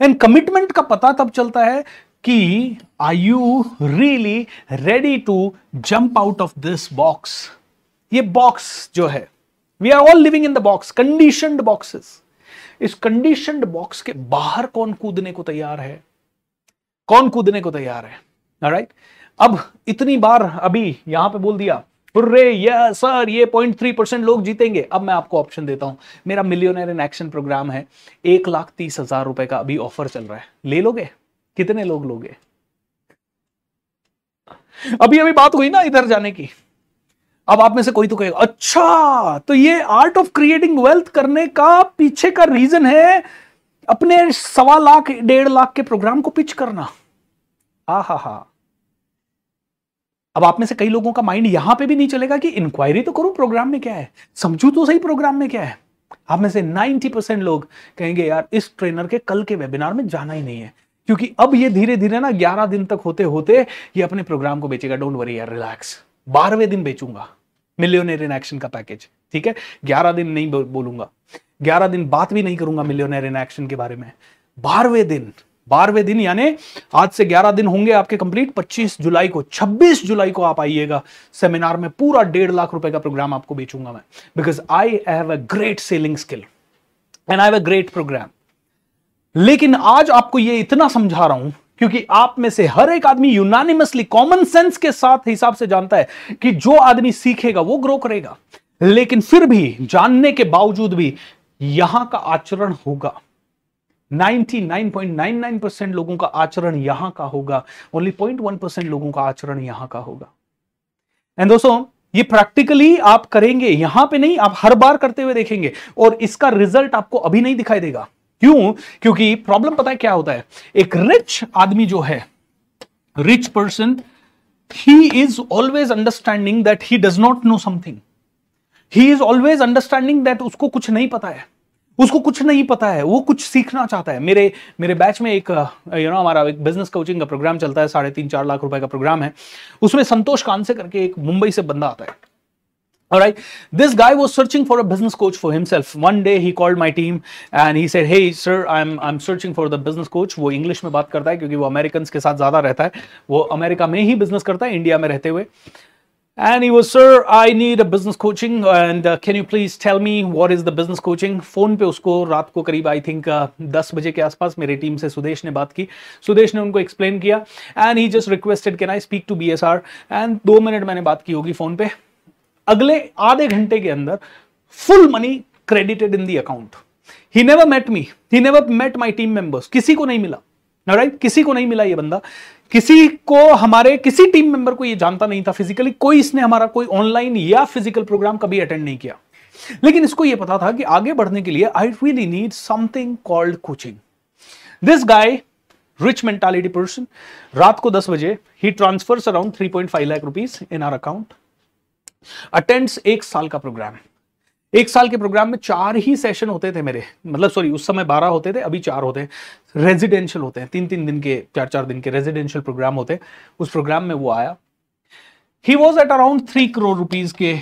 एंड कमिटमेंट का पता तब चलता है कि are you really ready to jump out of this box. ये बॉक्स जो है, we are all living in the box, conditioned boxes. इस कंडीशनड बॉक्स के बाहर कौन कूदने को तैयार है, कौन कूदने को तैयार है? ऑलराइट, अब इतनी बार अभी यहां पे बोल दिया, हुर्रे या सर ये पॉइंट थ्री परसेंट लोग जीतेंगे। अब मैं आपको ऑप्शन देता हूं, मेरा मिलियनेयर इन एक्शन प्रोग्राम है, एक लाख तीस हजार रुपए का अभी ऑफर चल रहा है, ले लोगे? कितने लोग लोगे? अभी अभी बात हुई ना इधर जाने की। अब आप में से कोई तो कहेगा, अच्छा तो ये आर्ट ऑफ क्रिएटिंग वेल्थ करने का पीछे का रीजन है अपने सवा लाख डेढ़ लाख के प्रोग्राम को पिच करना। हा हा हा, अब आप में से कई लोगों का माइंड यहां पे भी नहीं चलेगा कि इंक्वायरी तो करूं प्रोग्राम में क्या है, समझू तो सही प्रोग्राम में क्या है। आप में से नब्बे परसेंट लोग कहेंगे यार इस ट्रेनर के कल के वेबिनार में जाना ही नहीं है, क्योंकि अब ये धीरे धीरे ना ग्यारह दिन तक होते होते ये अपने प्रोग्राम को बेचेगा। डोंट वरी यार, रिलैक्स, बारहवें दिन बेचूंगा मिलियनेयर इन एक्शन का पैकेज, ठीक है? ग्यारह दिन नहीं बोलूंगा, ग्यारह दिन बात भी नहीं करूंगा मिलियनेयर इन एक्शन के बारे में। बारहवें दिन, बारहवें दिन यानी आज से ग्यारह दिन होंगे आपके कंप्लीट। पच्चीस जुलाई को, छब्बीस जुलाई को आप आइएगा सेमिनार में, पूरा डेढ़ लाख रुपए का प्रोग्राम आपको बेचूंगा मैं, because I have a great selling skill and I have a great program. लेकिन आज आपको ये इतना समझा रहा हूं क्योंकि आप में से हर एक आदमी यूनानिमसली कॉमन सेंस के साथ हिसाब से जानता है कि जो आदमी सीखेगा वो ग्रो करेगा, लेकिन फिर भी जानने के बावजूद भी यहां का आचरण होगा। निन्यानवे पॉइंट निन्यानवे परसेंट लोगों का आचरण यहां का होगा, ओनली पॉइंट वन परसेंट लोगों का आचरण यहां का होगा। एंड दोस्तों ये प्रैक्टिकली आप करेंगे, यहां पे नहीं, आप हर बार करते हुए देखेंगे, और इसका रिजल्ट आपको अभी नहीं दिखाई देगा। क्यों? क्योंकि प्रॉब्लम पता है क्या होता है, एक रिच आदमी जो है, rich person, he is always understanding that he does not know something, he is always understanding that उसको कुछ नहीं पता है, उसको कुछ नहीं पता है, वो कुछ सीखना चाहता है। मेरे मेरे बैच में एक यू नो हमारा एक बिजनेस कोचिंग का प्रोग्राम चलता है, साढ़े तीन चार लाख रुपए का प्रोग्राम है, उसमें संतोष कांसे करके एक मुंबई से बंदा आता है। Alright, this guy was searching for a business coach for himself. One day he called my team and he said, "Hey sir, I'm I'm searching for the business coach." वो इंग्लिश में बात करता है क्योंकि वो अमेरिकन्स के साथ ज्यादा रहता है, वो अमेरिका में ही बिजनेस करता है इंडिया में रहते हुए। And he was, "Sir, I need a business coaching and uh, can you please tell me what is the business coaching?" Phone पे उसको रात को करीब आई थिंक दस बजे के आसपास मेरी टीम से सुदेश ने बात की, सुदेश ने उनको एक्सप्लेन किया। And he just requested, "can I speak to B S R?" And दो मिनट मैंने बात की होगी फोन पे, अगले आधे घंटे के अंदर full money credited in the account. He never met me, he never met my team members, किसी को नहीं मिला, राइट? किसी को नहीं मिला ये बंदा, किसी को हमारे किसी टीम मेंबर को ये जानता नहीं था फिजिकली, कोई इसने हमारा कोई ऑनलाइन या फिजिकल प्रोग्राम कभी अटेंड नहीं किया। लेकिन इसको ये पता था कि आगे बढ़ने के लिए I really need something called coaching. This guy, rich mentality person, रात को दस बजे he transfers around three point five lakh rupees in our account, attends एक साल का प्रोग्राम। एक साल के प्रोग्राम में चार ही सेशन होते थे मेरे, मतलब सॉरी उस समय बारह होते थे, अभी चार होते हैं। रेजिडेंशियल होते हैं, तीन तीन दिन के, चार चार दिन के रेजिडेंशियल प्रोग्राम होते हैं। उस प्रोग्राम में वो आया, he was at around three crore rupees के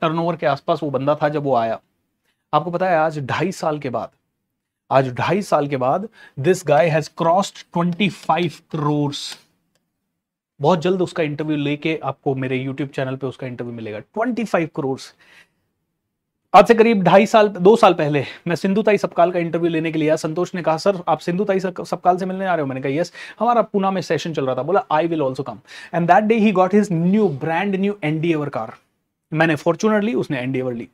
टर्नओवर के आसपास वो बंदा था जब वो आया। आपको पता है आज ढाई साल के बाद, आज ढाई साल के बाद this guy has crossed twenty five crore. बहुत जल्द उसका इंटरव्यू लेके आपको मेरे यूट्यूब चैनल पे उसका इंटरव्यू मिलेगा। ट्वेंटी फाइव करोड़ आज से करीब ढाई साल दो साल पहले मैं सिंधु ताई सपकाल का इंटरव्यू लेने के लिए आया। संतोष ने कहा, सर आप सिंधु ताई सपकाल से मिलने आ रहे हो? मैंने कहा यस, हमारा पुणे में सेशन चल रहा था। बोला I will also come. And that day he got his new brand new Endeavour car. मैंने फॉर्च्यूनर ली, उसने एंडियवर ली।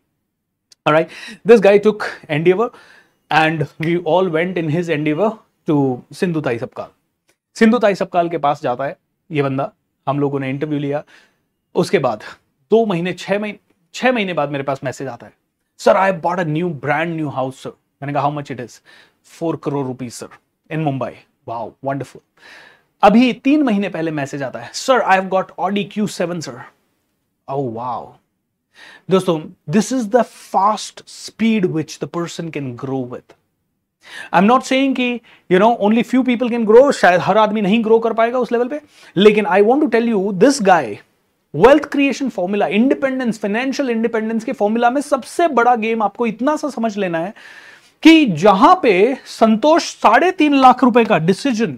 Alright, this guy took Endeavour and we all went in his Endeavour to Sindhu Tai Sapkal. Sindhu Tai Sapkal के पास जाता है ये बंदा, हम लोगों ने इंटरव्यू लिया। उसके बाद दो महीने छह महीने छह महीने बाद मेरे पास मैसेज आता है, sir I bought a new brand new house sir. मैंने कहा how much it is? Four crore rupees sir, in Mumbai. Wow wonderful. अभी तीन महीने पहले मैसेज आता है, sir I have got Audi Q seven sir. Oh wow. दोस्तों, this is the fast speed which the person can grow with. I am not saying कि you know only few people can grow, शायद हर आदमी नहीं grow कर पाएगा उस level पे, लेकिन I want to tell you this guy wealth creation formula, independence, financial independence के फॉर्मूला में सबसे बड़ा गेम आपको इतना सा समझ लेना है कि जहां पे संतोष साढ़े तीन लाख रुपए का डिसीजन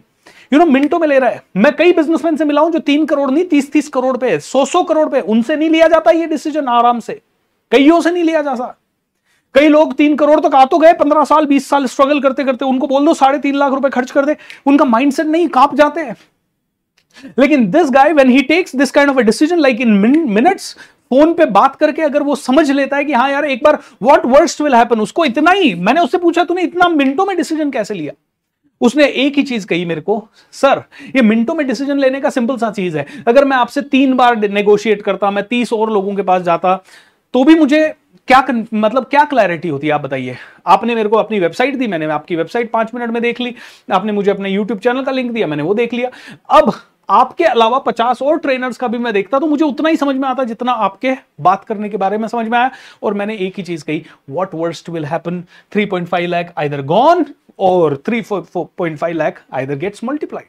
यू नो मिनटों में ले रहा है, मैं कई बिजनेसमैन से मिला हूं जो तीन करोड़ नहीं तीस तीस करोड़ पे, सौ सौ करोड़ पे, उनसे नहीं लिया जाता ये डिसीजन आराम से, कईयों से नहीं लिया जाता। कई लोग तीन करोड़ तक तो आ तो गए, पंद्रह साल बीस साल स्ट्रगल करते करते, उनको बोल दो साढ़े तीन लाख रुपए खर्च कर दे, उनका माइंडसेट नहीं, कांप जाते हैं। लेकिन this guy when he takes this kind of a decision like in minutes, phone पे बात करके अगर वो समझ लेता है कि हाँ यार एक बार व्हाट वर्स्ट विल हैपन, उसको इतना ही, मैंने उससे पूछा तूने इतना मिनटों में डिसीजन कैसे लिया? उसने एक ही चीज कही मेरे को, सर ये मिनटों में डिसीजन लेने का सिंपल सा चीज है, अगर मैं आपसे तीन बार नेगोशिएट करता, मैं तीस और लोगों के पास जाता तो भी मुझे क्या मतलब क्या क्लैरिटी होती है आप बताइए। आपने मेरे को अपनी वेबसाइट दी, मैंने आपकी वेबसाइट पांच मिनट में देख ली, आपने मुझे अपने यूट्यूब चैनल का लिंक दिया, मैंने वो देख लिया। अब आपके अलावा पचास और ट्रेनर्स का भी मैं देखता तो मुझे उतना ही समझ में आता जितना आपके बात करने के बारे में समझ में आया। और मैंने एक ही चीज कही, what worst will happen, three point five lakh either gone और three point five lakh either gets multiplied.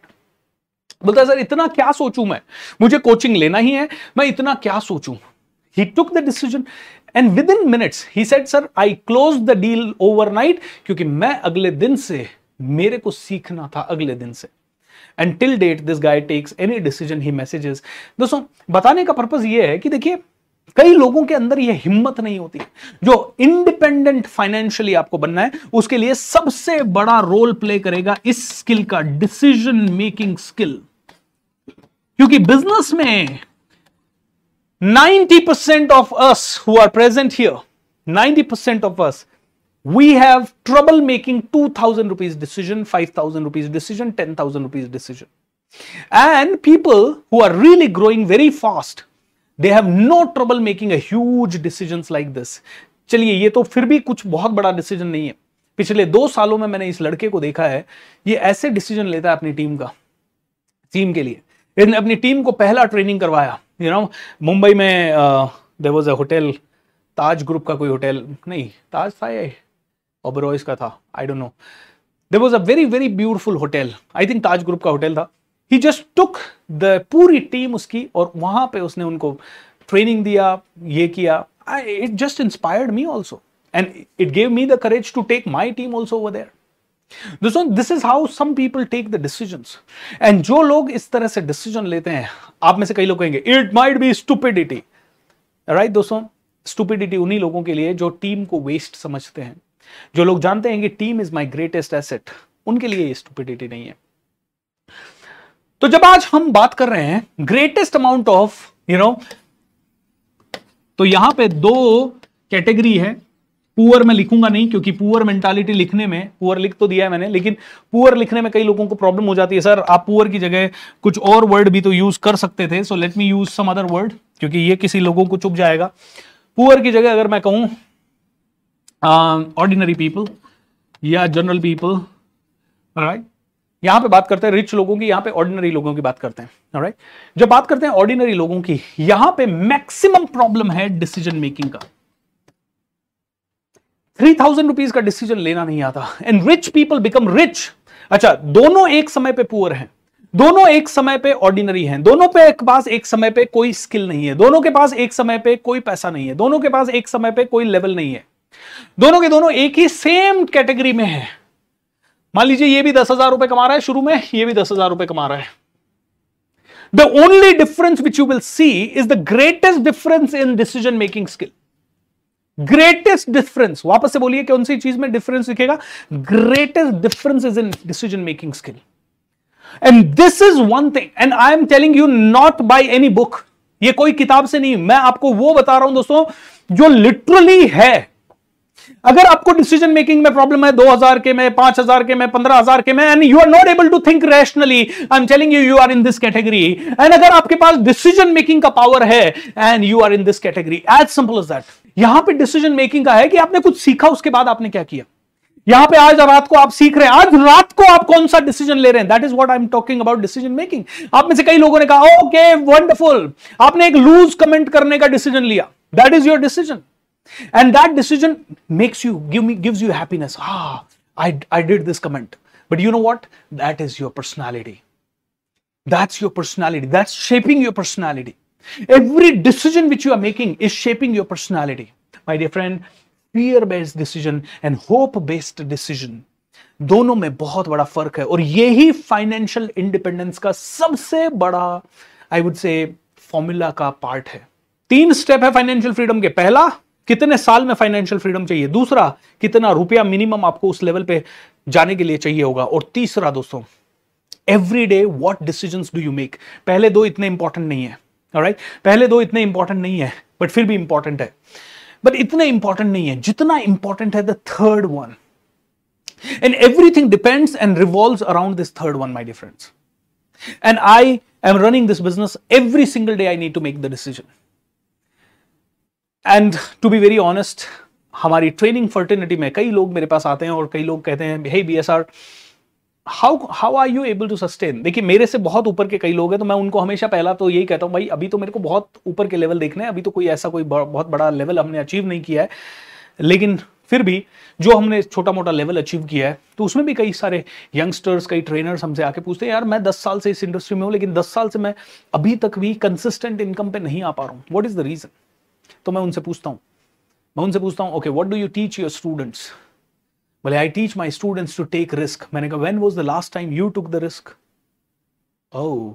बोलता है सर इतना क्या सोचूं मैं, मुझे कोचिंग लेना ही है, मैं इतना क्या सोचूं। He took the decision and within minutes he said, sir I closed the deal overnight क्योंकि मैं अगले दिन से, मेरे को सीखना था अगले दिन से। And till date this guy takes any decision he messages। दोस्तों, बताने का पर्पस ये है कि देखिए कई लोगों के अंदर यह हिम्मत नहीं होती। जो इंडिपेंडेंट फाइनेंशियली आपको बनना है उसके लिए सबसे बड़ा रोल प्ले करेगा इस स्किल का, डिसीजन मेकिंग स्किल। क्योंकि बिजनेस में ninety percent of us who are present here, ninety percent of us, we have trouble making two thousand rupees decision, five thousand rupees decision, ten thousand rupees decision. And people who are really growing very fast, they have no trouble making a huge decisions like this. चलिए ये तो फिर भी कुछ बहुत बड़ा decision नहीं है। पिछले दो सालों में मैंने इस लड़के को देखा है, ये ऐसे डिसीजन लेता है अपनी टीम का, टीम के लिए। इसने अपनी टीम को पहला ट्रेनिंग करवाया, यू नो मुंबई में there was a hotel, Taj group का कोई होटल, नहीं ताज था ये, ओबेरॉयज का था, I don't know, there was a very very beautiful hotel, I think Taj group का होटल था। ही जस्ट टुक द पूरी टीम उसकी और वहां पे उसने उनको ट्रेनिंग दिया, ये किया। It just inspired me also and it gave me the courage to take my team also over there. दोस्तों, this is how some people take the decisions. And जो लोग इस तरह से डिसीजन लेते हैं, आप में से कई लोग कहेंगे it might be stupidity, right. दोस्तों, स्टूपिडिटी उन्हीं लोगों के लिए जो टीम को वेस्ट समझते हैं, जो लोग जानते हैं कि team is my greatest asset, उनके लिए ये स्टूपिडिटी नहीं है। तो जब आज हम बात कर रहे हैं greatest amount of you know, तो यहां पे दो कैटेगरी है। पुअर मैं लिखूंगा नहीं क्योंकि पुअर मेंटालिटी लिखने में, पुअर लिख तो दिया है मैंने, लेकिन पुअर लिखने में कई लोगों को प्रॉब्लम हो जाती है, सर आप पुअर की जगह कुछ और वर्ड भी तो यूज कर सकते थे, so let me use some other word क्योंकि ये किसी लोगों को चुभ जाएगा। पुअर की जगह अगर मैं कहूं ऑर्डिनरी पीपल या जनरल पीपल, राइट। यहां पे बात करते हैं रिच लोगों की, यहां पे ऑर्डिनरी लोगों की बात करते हैं, राइट। जब बात करते हैं ऑर्डिनरी लोगों की, यहां पे मैक्सिमम प्रॉब्लम है डिसीजन मेकिंग का। थ्री थाउजेंड रुपीज का डिसीजन लेना नहीं आता and rich people become rich. अच्छा, दोनों एक समय पे पुअर हैं, दोनों एक समय पे ऑर्डिनरी हैं, दोनों पे एक पास एक समय पे कोई स्किल नहीं है, दोनों के पास एक समय पे कोई पैसा नहीं है, दोनों के पास एक समय पे कोई लेवल नहीं है, दोनों के दोनों एक ही सेम कैटेगरी में है। मान लीजिए ये भी दस हजार रुपए कमा रहा है शुरू में, ये भी दस हजार रुपए कमा रहा है। The only difference which you will see is the greatest difference in decision making skill. Greatest difference, वापस से बोलिए कौन सी चीज में डिफरेंस दिखेगा, greatest difference is in decision making skill. And this is one thing, and I am telling you not by any book, ये कोई किताब से नहीं, मैं आपको वो बता रहा हूं दोस्तों जो लिटरली है. अगर आपको डिसीजन मेकिंग में प्रॉब्लम है, दो हज़ार के में, पाँच हज़ार के में, पंद्रह हज़ार के में, and you are not able to think rationally, I am telling you you are in this category. And अगर आपके पास डिसीजन मेकिंग का पावर है and you are in this category, as simple as that. यहां पे decision making का है कि आपने कुछ सीखा, उसके बाद आपने क्या किया. यहां पे आज रात को आप सीख रहे हैं, आज रात को आप कौन सा डिसीजन ले रहे हैं, that is what I am talking about decision making. आप में से कई लोगों ने कहा ओके वंडरफुल, आपने एक लूज कमेंट करने का डिसीजन लिया, that is your decision. And that decision makes you, give me, gives you happiness. Ah, I, I did this comment. But you know what? That is your personality. That's your personality. That's shaping your personality. Every decision which you are making is shaping your personality. My dear friend, fear-based decision and hope-based decision, दोनों में बहुत बड़ा फर्क है. और यही financial independence का सबसे बड़ा, I would say, formula का part है. तीन step है financial freedom के. पहला, कितने साल में फाइनेंशियल फ्रीडम चाहिए. दूसरा, कितना रुपया मिनिमम आपको उस लेवल पे जाने के लिए चाहिए होगा. और तीसरा दोस्तों, every day what decisions do you make. पहले दो इतने इंपॉर्टेंट नहीं है, ऑलराइट, पहले दो इतने इंपॉर्टेंट नहीं है, बट फिर भी इंपॉर्टेंट है, बट इतने इंपॉर्टेंट नहीं है. जितना इंपॉर्टेंट है the third one, and everything depends and revolves around this third one, my dear friends. And I am running this business, every single day I need to make the decision. And to be very honest, हमारी training fraternity में कई लोग मेरे पास आते हैं और कई लोग कहते हैं hey B S R, how how are you able to sustain. देखिए, मेरे से बहुत ऊपर के कई लोग हैं, तो मैं उनको हमेशा पहला तो यही कहता हूं, भाई अभी तो मेरे को बहुत ऊपर के लेवल देखने हैं, अभी तो कोई ऐसा कोई बहुत बड़ा लेवल हमने अचीव नहीं किया है. लेकिन फिर भी जो हमने छोटा मोटा लेवल अचीव किया है, तो उसमें भी कई सारे यंगस्टर्स, कई ट्रेनर्स हमसे आके पूछते हैं, यार मैं दस साल से इस इंडस्ट्री में हूँ, लेकिन दस साल से मैं अभी तक भी कंसिस्टेंट इनकम पे नहीं आ पा रहा हूँ, व्हाट इज द रीजन. तो मैं उनसे पूछता हूं मैं उनसे पूछता हूं okay what do you teach your students. बोले I teach my students to take risk. मैंने कहा when was the last time you took the risk. Oh,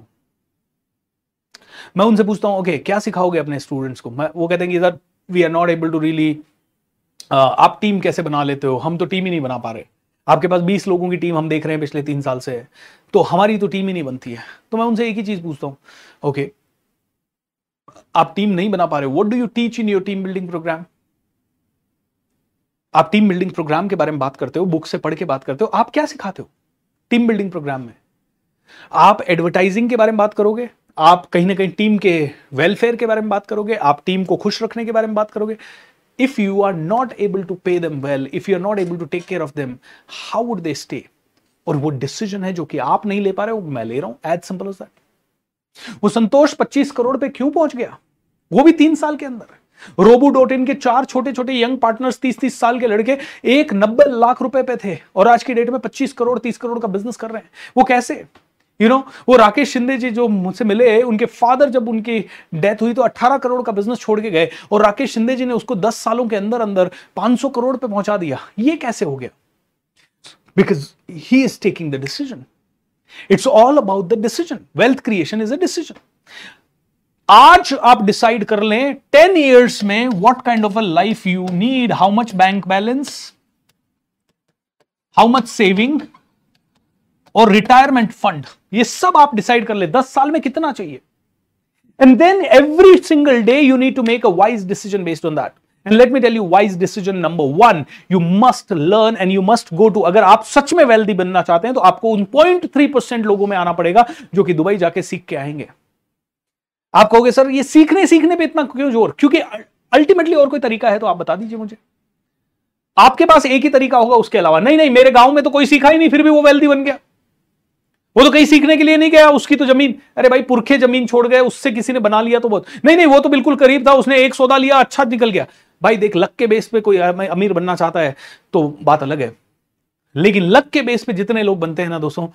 मैं उनसे पूछता हूं ओके okay, क्या सिखाओगे अपने स्टूडेंट्स को. मैं, वो कहते हैं कि sir we are not able to really, आप टीम कैसे बना लेते हो, हम तो टीम ही नहीं बना पा रहे. आपके पास बीस लोगों की टीम हम देख रहे हैं पिछले तीन साल से, तो हमारी तो टीम ही नहीं बनती है. तो मैं उनसे एक ही चीज पूछता हूं, ओके okay, आप टीम नहीं बना पा रहे, what do you teach in your team building program. आप टीम बिल्डिंग प्रोग्राम के बारे में बात करते हो, बुक से पढ़ के बात करते हो, आप क्या सिखाते हो टीम बिल्डिंग प्रोग्राम में. आप एडवर्टाइजिंग के बारे में बात करोगे, आप कहीं ना कहीं टीम के वेलफेयर के बारे में बात करोगे, आप टीम को खुश रखने के बारे में बात करोगे. If you are not able to pay them well, if you are not able to take care of them, how would they stay. और वो डिसीजन है जो कि आप नहीं ले पा रहे हो, मैं ले रहा हूं, एज सिंपल एज दैट. वो संतोष पच्चीस करोड़ पे क्यों पहुंच गया, वो भी तीन साल के अंदर. रोबो डॉट इन के चार छोटे छोटे यंग पार्टनर्स, तीस तीस साल के लड़के, एक नब्बे लाख रुपए पे थे और आज की डेट में पच्चीस करोड़ तीस करोड़ का बिजनेस कर रहे हैं. वो कैसे, यू you नो know, वो राकेश शिंदे जी जो मुझसे मिले, उनके फादर जब उनकी डेथ हुई तो अठारह करोड़ का बिजनेस छोड़ के गए, और राकेश शिंदे जी ने उसको दस सालों के अंदर अंदर पांच सौ करोड़ पे पहुंचा दिया. ये कैसे हो गया, because he is taking the decision. It's all about the decision. Wealth creation is a decision. आज आप decide कर लें ten years में what kind of a life you need, how much bank balance, how much saving और retirement fund, ये सब आप decide कर लें दस साल में कितना चाहिए. And then every single day you need to make a wise decision based on that. And let me tell you, wise decision number one, you must learn and you must go to. अगर आप सच में wealthy बनना चाहते हैं तो आपको उन zero point three percent लोगों में आना पड़ेगा जो कि दुबई जाके सीख के आएंगे. आप कहोगे सर ये सीखने सीखने पे इतना क्यों जोर, क्योंकि अल्टीमेटली और कोई तरीका है तो आप बता दीजिए मुझे. आपके पास एक ही तरीका होगा उसके अलावा. नहीं नहीं मेरे गांव में तो कोई सीखा ही नहीं, फिर भी वो wealthy बन गया, वो तो कहीं सीखने के लिए नहीं गया, उसकी तो जमीन, अरे भाई पुरखे जमीन छोड़ गए, उससे किसी ने बना लिया तो बहुत. नहीं नहीं वो तो बिल्कुल करीब था, उसने एक सौदा लिया, अच्छा निकल गया. भाई देख, लक के बेस पे कोई अमीर बनना चाहता है तो बात अलग है, लेकिन लक के बेस पे जितने लोग बनते हैं ना दोस्तों,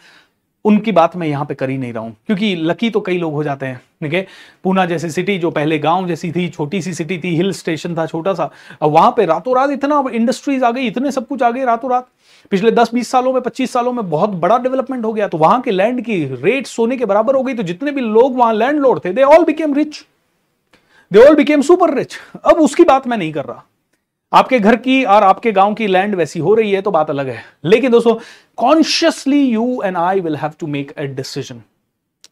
उनकी बात मैं यहाँ पे कर ही नहीं रहा हूं, क्योंकि लकी तो कई लोग हो जाते हैं. ठीक है, पूना जैसी सिटी जो पहले गांव जैसी थी, छोटी सी सिटी थी, हिल स्टेशन था छोटा सा, अब वहां पे रातों रात इतना इंडस्ट्रीज आ गई, इतने सब कुछ आ गए रातों रात. पिछले दस बीस सालों में, पच्चीस सालों में बहुत बड़ा डेवलपमेंट हो गया, तो वहां के लैंड की रेट सोने के बराबर हो गई, तो जितने भी लोग वहां लैंड लॉर्ड थे, they all became rich, they all became super rich. अब उसकी बात मैं नहीं कर रहा, आपके घर की और आपके गांव की लैंड वैसी हो रही है तो बात अलग है, लेकिन दोस्तों consciously you and I will have to make a decision.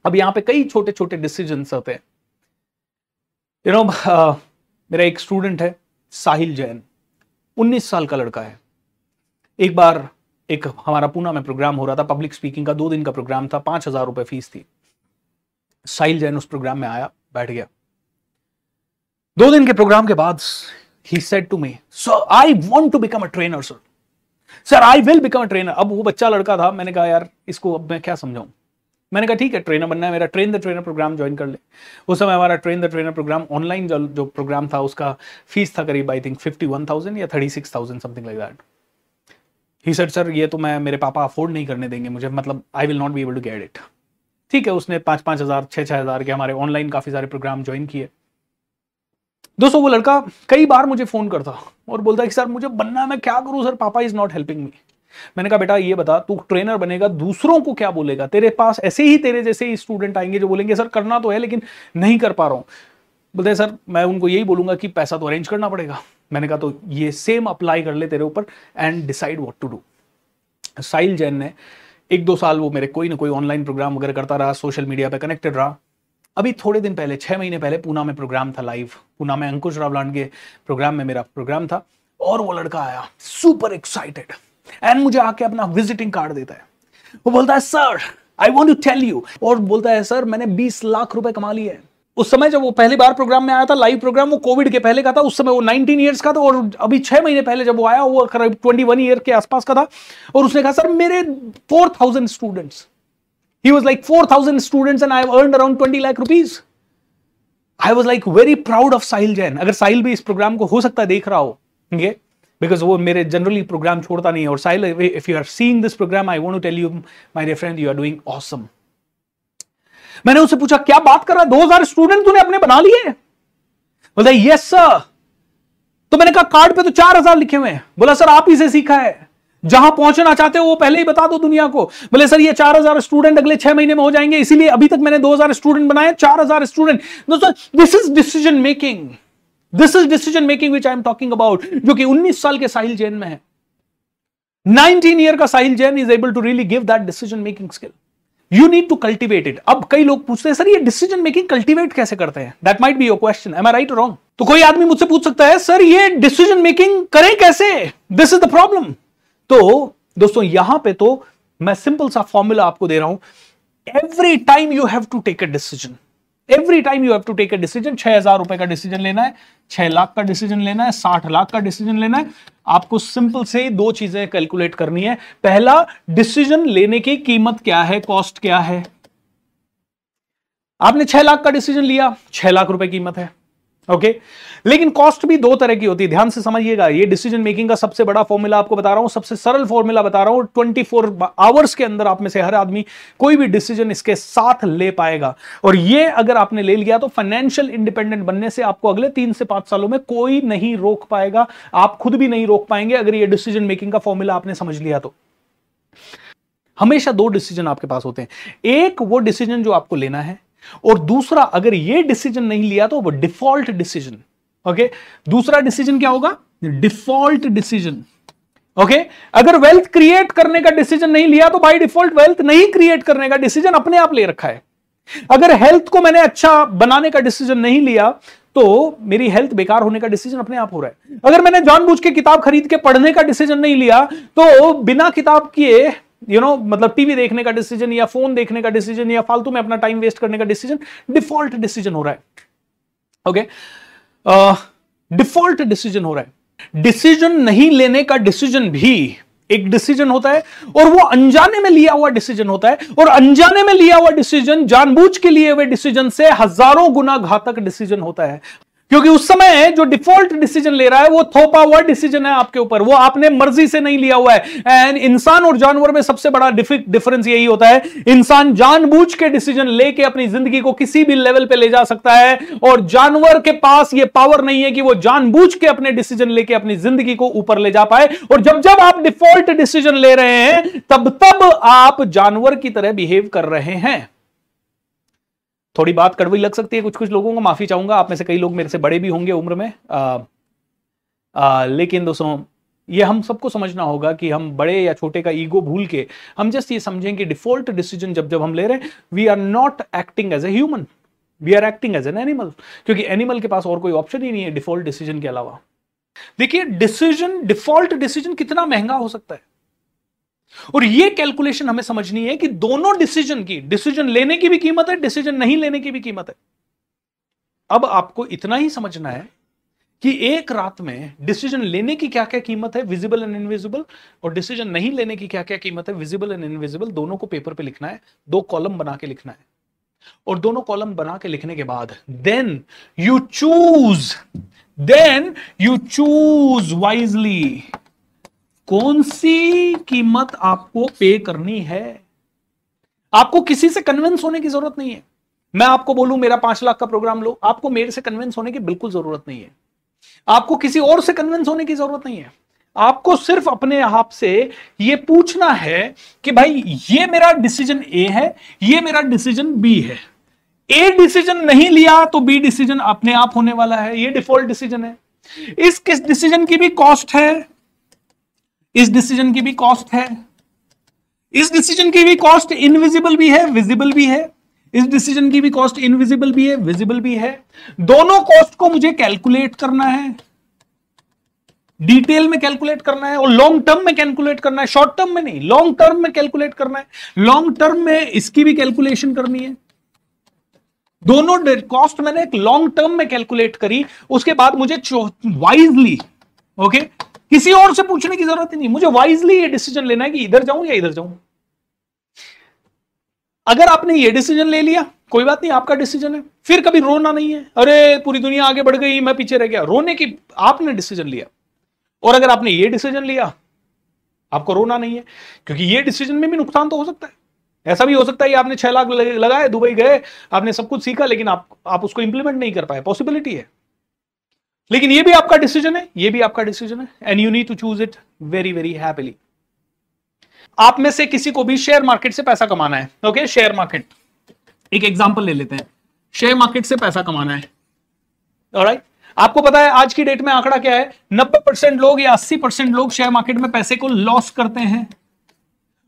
अब यहां पे कई छोटे छोटे डिसीजंस होते हैं। यू नो मेरा एक स्टूडेंट है साहिल जैन, उन्नीस साल का लड़का है। एक बार एक हमारा पूना में प्रोग्राम हो रहा था, पब्लिक स्पीकिंग का, दो दिन का प्रोग्राम था, पांच हजार रुपए फीस थी। साहिल जैन उस प्रोग्राम में आया, बैठ गया। दो दिन के प्रोग्राम के बाद he said to me, sir, I want to become a trainer, sir. Sir, I will become a trainer. अब वो बच्चा लड़का था, मैंने कहा यार इसको अब मैं क्या समझाऊं। मैंने कहा ठीक है, ट्रेनर बनना है, मेरा train the trainer program join कर ले। उस समय हमारा train the trainer program online जो, जो प्रोग्राम था उसका फीस था करीब I think fifty one thousand या thirty six thousand something like that. He said sir ये तो मैं मेरे पापा अफोर्ड नहीं करने देंगे मुझे, मतलब I will not be able to get it. ठीक है, उसने पाँच पाँच हज़ार छः छः हज़ार के हमारे ऑनलाइन काफ़ी सारे प्रोग्राम ज्वाइन किए। दोस्तों वो लड़का कई बार मुझे फ़ोन करता और बोलता कि सर मुझे बनना है, मैं क्या करूं सर, पापा इज़ नॉट हेल्पिंग मी। मैंने कहा बेटा ये बता, तू ट्रेनर बनेगा, दूसरों को क्या बोलेगा? तेरे पास ऐसे ही तेरे जैसे ही स्टूडेंट आएंगे जो बोलेंगे सर करना तो है लेकिन नहीं कर पा रहा हूँ। बोलते हैं सर मैं उनको यही बोलूँगा कि पैसा तो अरेंज करना पड़ेगा। मैंने कहा तो ये सेम अप्लाई कर ले तेरे ऊपर and decide what to do. Sahil Jain ने एक दो साल वो मेरे कोई ना कोई ऑनलाइन प्रोग्राम वगैरह करता रहा, सोशल मीडिया पे कनेक्टेड रहा। अभी थोड़े दिन पहले, छः महीने पहले पूना में प्रोग्राम था लाइव, पूना में अंकुश रावलान के प्रोग्राम में मेरा प्रोग्राम था और वो लड़का आया सुपर एक्साइटेड एंड मुझे आके अपना विजिटिंग कार्ड देता है। वो बोलता है sir I want to tell you, और बोलता है सर मैंने बीस लाख रुपए कमा लिए। उस समय जब वो पहली बार प्रोग्राम में आया था लाइव प्रोग्राम, वो कोविड के पहले का था, उस समय वो नाइनटीन ईयर्स का था और अभी छह महीने पहले जब वो आया वो करीब ट्वेंटी वन ईयर के आसपास का था। और उसने कहा सर मेरे four thousand students, he was like four thousand students and I have earned around twenty lakh rupees. I was like very proud of Sahil Jain. अगर साहिल भी इस प्रोग्राम को हो सकता है देख रहा हो, okay? Because वो मेरे generally प्रोग्राम छोड़ता नहीं है। और साहिल, if you are seeing this program, I want to tell you, my dear friend, you are doing awesome. मैंने उससे पूछा क्या बात कर रहा है, दो हजार स्टूडेंट तूने अपने बना लिए? बोला यस सर। तो मैंने कहा कार्ड पे तो चार हजार लिखे हुए हैं। बोला सर आप ही से सीखा है, जहां पहुंचना चाहते हो वो पहले ही बता दो दुनिया को। बोले सर ये चार हजार स्टूडेंट अगले छह महीने में हो जाएंगे, इसीलिए अभी तक मैंने दो हजार स्टूडेंट बनाए, चार हजार स्टूडेंट। दोस्तों this is decision making, this is decision making which I am talking about, जो कि उन्नीस साल के साहिल जैन में है। नाइनटीन ईयर का Sahil Jain is able to really give that decision making skill. You need to cultivate it. अब कई लोग पूछते हैं सर ये डिसीजन मेकिंग कल्टिवेट कैसे करते हैं? That might be your question, am I right और रॉन्ग? तो कोई आदमी मुझसे पूछ सकता है सर ये डिसीजन मेकिंग करें कैसे, दिस इज द प्रॉब्लम। तो दोस्तों यहां पे तो मैं सिंपल सा फॉर्मूला आपको दे रहा हूं। Every time you have to take a decision, every time you have to take a decision. छह हजार रुपए का डिसीजन लेना है, छह लाख का डिसीजन लेना है, साठ लाख का डिसीजन लेना है। आपको सिंपल से दो चीजें कैलकुलेट करनी है। पहला, डिसीजन लेने की कीमत क्या है, कॉस्ट क्या है। आपने छह लाख का डिसीजन लिया, छह लाख रुपए कीमत है, ओके okay? लेकिन कॉस्ट भी दो तरह की होती है, ध्यान से समझिएगा। ये डिसीजन मेकिंग का सबसे बड़ा फॉर्मूला आपको बता रहा हूं, सबसे सरल फॉर्मूला बता रहा हूं। चौबीस आवर्स के अंदर आप में से हर आदमी कोई भी डिसीजन इसके साथ ले पाएगा। और ये अगर आपने ले लिया तो फाइनेंशियल इंडिपेंडेंट बनने से आपको अगले तीन से पांच सालों में कोई नहीं रोक पाएगा, आप खुद भी नहीं रोक पाएंगे अगर यह डिसीजन मेकिंग का फॉर्मूला आपने समझ लिया तो। हमेशा दो डिसीजन आपके पास होते हैं, एक वो डिसीजन जो आपको लेना है, और दूसरा अगर ये डिसीजन नहीं लिया तो वो डिफॉल्ट डिसीजन, ओके। दूसरा डिसीजन क्या होगा? Default decision, okay. अगर वेल्थ क्रिएट करने का डिसीजन नहीं लिया तो बाय डिफॉल्ट वेल्थ नहीं क्रिएट करने का डिसीजन अपने आप ले रखा है। अगर हेल्थ को मैंने अच्छा बनाने का डिसीजन नहीं लिया तो मेरी हेल्थ बेकार होने का डिसीजन अपने आप हो रहा है। अगर मैंने जानबूझ के किताब खरीद के पढ़ने का डिसीजन नहीं लिया तो बिना किताब किए यू you नो know, मतलब टीवी देखने का डिसीजन या फोन देखने का डिसीजन या फालतू में अपना टाइम वेस्ट करने का डिसीजन डिफॉल्ट डिसीजन हो रहा है, ओके। डिफॉल्ट डिसीजन हो रहा है। डिसीजन नहीं लेने का डिसीजन भी एक डिसीजन होता है, और वो अनजाने में लिया हुआ डिसीजन होता है। और अनजाने में लिया हुआ डिसीजन जानबूझ के लिए हुए डिसीजन से हजारों गुना घातक डिसीजन होता है, क्योंकि उस समय जो डिफॉल्ट डिसीजन ले रहा है वो थोपा हुआ डिसीजन है आपके ऊपर, वो आपने मर्जी से नहीं लिया हुआ है। एंड इंसान और जानवर में सबसे बड़ा डिफरेंस यही होता है, इंसान जानबूझ के डिसीजन लेके अपनी जिंदगी को किसी भी लेवल पे ले जा सकता है, और जानवर के पास ये पावर नहीं है कि वो जानबूझ के अपने डिसीजन लेके अपनी जिंदगी को ऊपर ले जा पाए। और जब जब आप डिफॉल्ट डिसीजन ले रहे हैं तब तब आप जानवर की तरह बिहेव कर रहे हैं। थोड़ी बात कड़वी लग सकती है कुछ कुछ लोगों को, माफी चाहूंगा। आप में से कई लोग मेरे से बड़े भी होंगे उम्र में, आ, आ, लेकिन दोस्तों ये हम सबको समझना होगा कि हम बड़े या छोटे का ईगो भूल के हम जस्ट ये समझें कि डिफॉल्ट डिसीजन जब जब हम ले रहे हैं, we are not acting as a human, we are acting as an animal, क्योंकि एनिमल के पास और कोई ऑप्शन ही नहीं है डिफॉल्ट डिसीजन के अलावा। देखिए डिसीजन, डिफॉल्ट डिसीजन कितना महंगा हो सकता है, और ये कैलकुलेशन हमें समझनी है कि दोनों डिसीजन की, डिसीजन लेने की भी कीमत है, डिसीजन नहीं लेने की भी कीमत है। अब आपको इतना ही समझना है कि एक रात में डिसीजन लेने की क्या क्या कीमत है, विजिबल एंड इनविजिबल, और डिसीजन नहीं लेने की क्या क्या कीमत है, विजिबल एंड इनविजिबल। दोनों को पेपर पे लिखना है, दो कॉलम बना के लिखना है, और दोनों कॉलम बना के लिखने के बाद then you choose, then you choose wisely कौन सी कीमत आपको पे करनी है। आपको किसी से कन्विंस होने की जरूरत नहीं है। मैं आपको बोलूं मेरा पांच लाख का प्रोग्राम लो, आपको मेरे से कन्विंस होने की बिल्कुल जरूरत नहीं है, आपको किसी और से कन्विंस होने की जरूरत नहीं है। आपको सिर्फ अपने आप से यह पूछना है कि भाई ये मेरा डिसीजन ए है, ये मेरा डिसीजन बी है। ए डिसीजन नहीं लिया तो बी डिसीजन अपने आप होने वाला है, ये डिफॉल्ट डिसीजन है। इस किस डिसीजन की भी कॉस्ट है, इस डिसीजन की भी कॉस्ट है, इस डिसीजन की भी कॉस्ट इनविजिबल भी है, विजिबल भी है, इस डिसीजन की भी कॉस्ट इनविजिबल भी है, विजिबल भी है। दोनों कॉस्ट को मुझे कैलकुलेट करना है, डिटेल में कैलकुलेट करना है, और लॉन्ग टर्म में कैलकुलेट करना है, शॉर्ट टर्म में नहीं, लॉन्ग टर्म में कैलकुलेट करना है। लॉन्ग टर्म में इसकी भी कैलकुलेशन करनी है, दोनों कॉस्ट मैंने एक लॉन्ग टर्म में कैलकुलेट करी। उसके बाद मुझे वाइजली, ओके, किसी और से पूछने की जरूरत नहीं, मुझे वाइजली ये डिसीजन लेना है कि इधर जाऊं या इधर जाऊं। अगर आपने ये डिसीजन ले लिया, कोई बात नहीं, आपका डिसीजन है, फिर कभी रोना नहीं है, अरे पूरी दुनिया आगे बढ़ गई मैं पीछे रह गया, रोने की। आपने डिसीजन लिया, और अगर आपने ये डिसीजन लिया आपको रोना नहीं है, क्योंकि ये डिसीजन में भी नुकसान तो हो सकता है। ऐसा भी हो सकता है कि आपने छह लाख लगाए, दुबई गए, आपने सब कुछ सीखा, लेकिन आप आप उसको इंप्लीमेंट नहीं कर पाए, पॉसिबिलिटी है। लेकिन ये भी आपका डिसीजन है, ये भी आपका डिसीजन है, and you need to choose it very very happily. आप में से किसी को भी शेयर मार्केट से पैसा कमाना है, ओके, शेयर मार्केट, एक एग्जाम्पल ले लेते हैं, शेयर मार्केट से पैसा कमाना है, ऑलराइट। आपको पता है आज की डेट में आंकड़ा क्या है, नब्बे परसेंट लोग या अस्सी परसेंट लोग शेयर मार्केट में पैसे को लॉस करते हैं,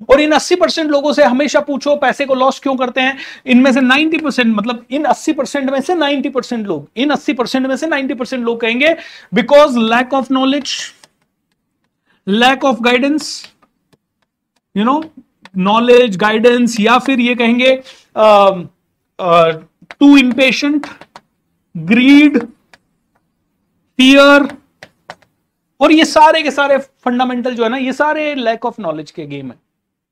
और इन अस्सी परसेंट लोगों से हमेशा पूछो पैसे को लॉस क्यों करते हैं, इनमें से नब्बे परसेंट, मतलब इन अस्सी परसेंट में से नब्बे परसेंट लोग, इन अस्सी परसेंट में से नब्बे परसेंट लोग कहेंगे because lack of knowledge, lack of guidance, you know, knowledge, guidance, या फिर ये कहेंगे टू इम्पेशेंट, ग्रीड, फियर, और ये सारे के सारे फंडामेंटल जो है ना, ये सारे लैक ऑफ नॉलेज के गेम है,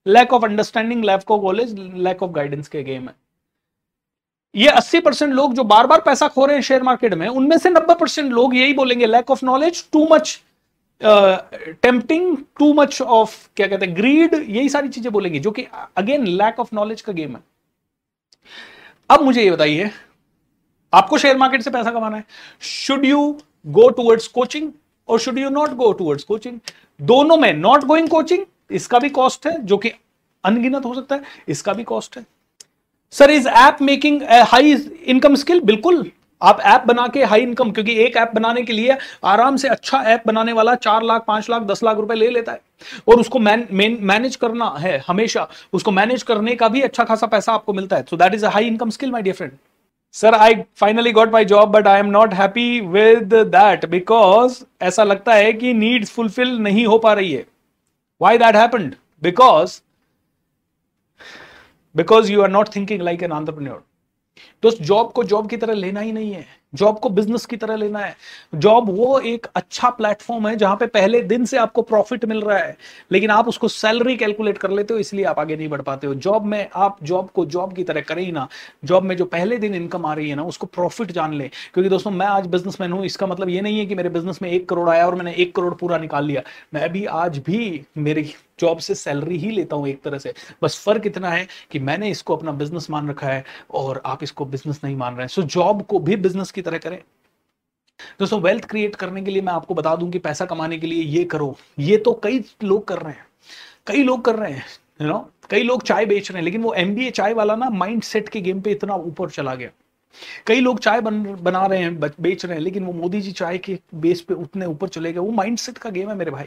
lack of understanding, lack of knowledge, lack of guidance के गेम है। ये अस्सी परसेंट लोग जो बार बार पैसा खो रहे हैं शेयर मार्केट में, उनमें से नब्बे परसेंट लोग यही बोलेंगे lack of knowledge, too much tempting, too much of क्या कहते हैं ग्रीड, यही सारी चीजें बोलेंगे, जो कि अगेन लैक ऑफ नॉलेज का गेम है। अब मुझे ये बताइए, आपको शेयर मार्केट से पैसा कमाना है, should you go towards coaching और should you not go towards coaching? दोनों में नॉट गोइंग कोचिंग, इसका भी कॉस्ट है जो कि अनगिनत हो सकता है, इसका भी कॉस्ट है। Sir is app making a high income skill? बिल्कुल, आप ऐप बना के हाई इनकम, क्योंकि एक ऐप बनाने के लिए आराम से अच्छा ऐप बनाने वाला चार लाख पांच लाख दस लाख रुपए ले लेता है, और उसको मैनेज करना है हमेशा, उसको मैनेज करने का भी अच्छा खासा पैसा आपको मिलता है। So that is a high income skill my dear friend. Sir I finally got my job but I am not happy with that because ऐसा लगता है कि नीड्स फुलफिल नहीं हो पा रही है। Why that happened? Because because you are not thinking like an entrepreneur. दोस्त, जॉब को जॉब की तरह लेना ही नहीं है, जॉब को बिजनेस की तरह लेना है। जॉब वो एक अच्छा प्लेटफॉर्म है जहां पे पहले दिन से आपको प्रॉफिट मिल रहा है, लेकिन आप उसको सैलरी कैलकुलेट कर लेते हो, इसलिए आप आगे नहीं बढ़ पाते हो। जॉब में आप जॉब को जॉब की तरह करें ही ना, जॉब में जो पहले दिन इनकम आ रही है ना, उसको प्रॉफिट जान ले। क्योंकि दोस्तों मैं आज बिजनेसमैन हूं, इसका मतलब ये नहीं है कि मेरे बिजनेस में एक करोड़ आया और मैंने एक करोड़ पूरा निकाल लिया। मैं भी आज भी मेरी जॉब से सैलरी ही लेता हूं एक तरह से, बस फर्क इतना है कि मैंने इसको अपना बिजनेस मान रखा है और आप इसको बिजनेस नहीं मान रहे हैं। सो जॉब को भी बिजनेस की तरह करें। दोस्तों वेल्थ क्रिएट करने के लिए मैं आपको बता दूं कि पैसा कमाने के लिए ये करो, ये तो कई लोग कर रहे हैं, कई लोग कर रहे हैं, यू नो, कई लोग चाय बेच रहे हैं, लेकिन वो एमबीए चाय वाला ना माइंडसेट के गेम पे इतना ऊपर चला गया कई लोग चाय बन बना रहे हैं, बेच रहे हैं, लेकिन वो मोदी जी चाय के बेस पे उतने ऊपर चले गए। वो माइंडसेट का गेम है मेरे भाई,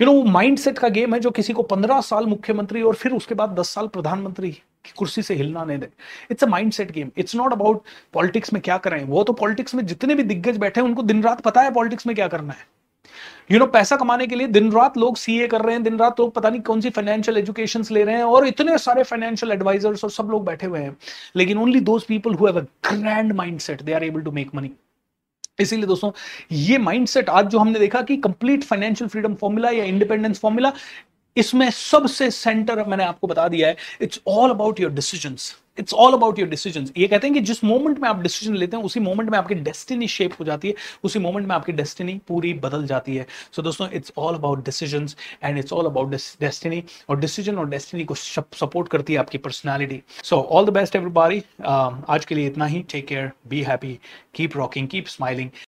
यू नो वो माइंडसेट का गेम है जो किसी को पंद्रह साल मुख्यमंत्री और फिर उसके बाद दस साल प्रधानमंत्री की कुर्सी से हिलना नहीं दे। It's a mindset game, it's not about politics में क्या करें। वो तो पॉलिटिक्स में जितने भी दिग्गज बैठे हैं उनको दिन रात पता है पॉलिटिक्स में क्या करना है। यू नो पैसा कमाने के लिए दिन रात लोग सीए कर रहे हैं, दिन रात लोग पता नहीं कौन सी फाइनेंशियल एजुकेशन ले रहे हैं और इतने सारे फाइनेंशियल एडवाइजर्स और सब लोग बैठे हुए हैं, लेकिन only those people who have a grand mindset they are able to make money. इसीलिए दोस्तों ये माइंडसेट आज जो हमने देखा कि कंप्लीट फाइनेंशियल फ्रीडम फॉर्मूला या इंडिपेंडेंस फॉर्मूला, इसमें सबसे सेंटर मैंने आपको बता दिया है, it's all about your decisions. It's all about your decisions. ये कहते हैं कि जिस मोमेंट में आप डिसीजन लेते हैं उसी मोमेंट में आपकी डेस्टिनी शेप हो जाती है, उसी मोमेंट में आपकी डेस्टिनी पूरी बदल जाती है। सो दोस्तों it's all about decisions and it's all about destiny, और डिसीजन और डेस्टिनी को सपोर्ट करती है आपकी personality. So all the best everybody, आज के लिए इतना ही। Take care, be happy, keep rocking, keep smiling.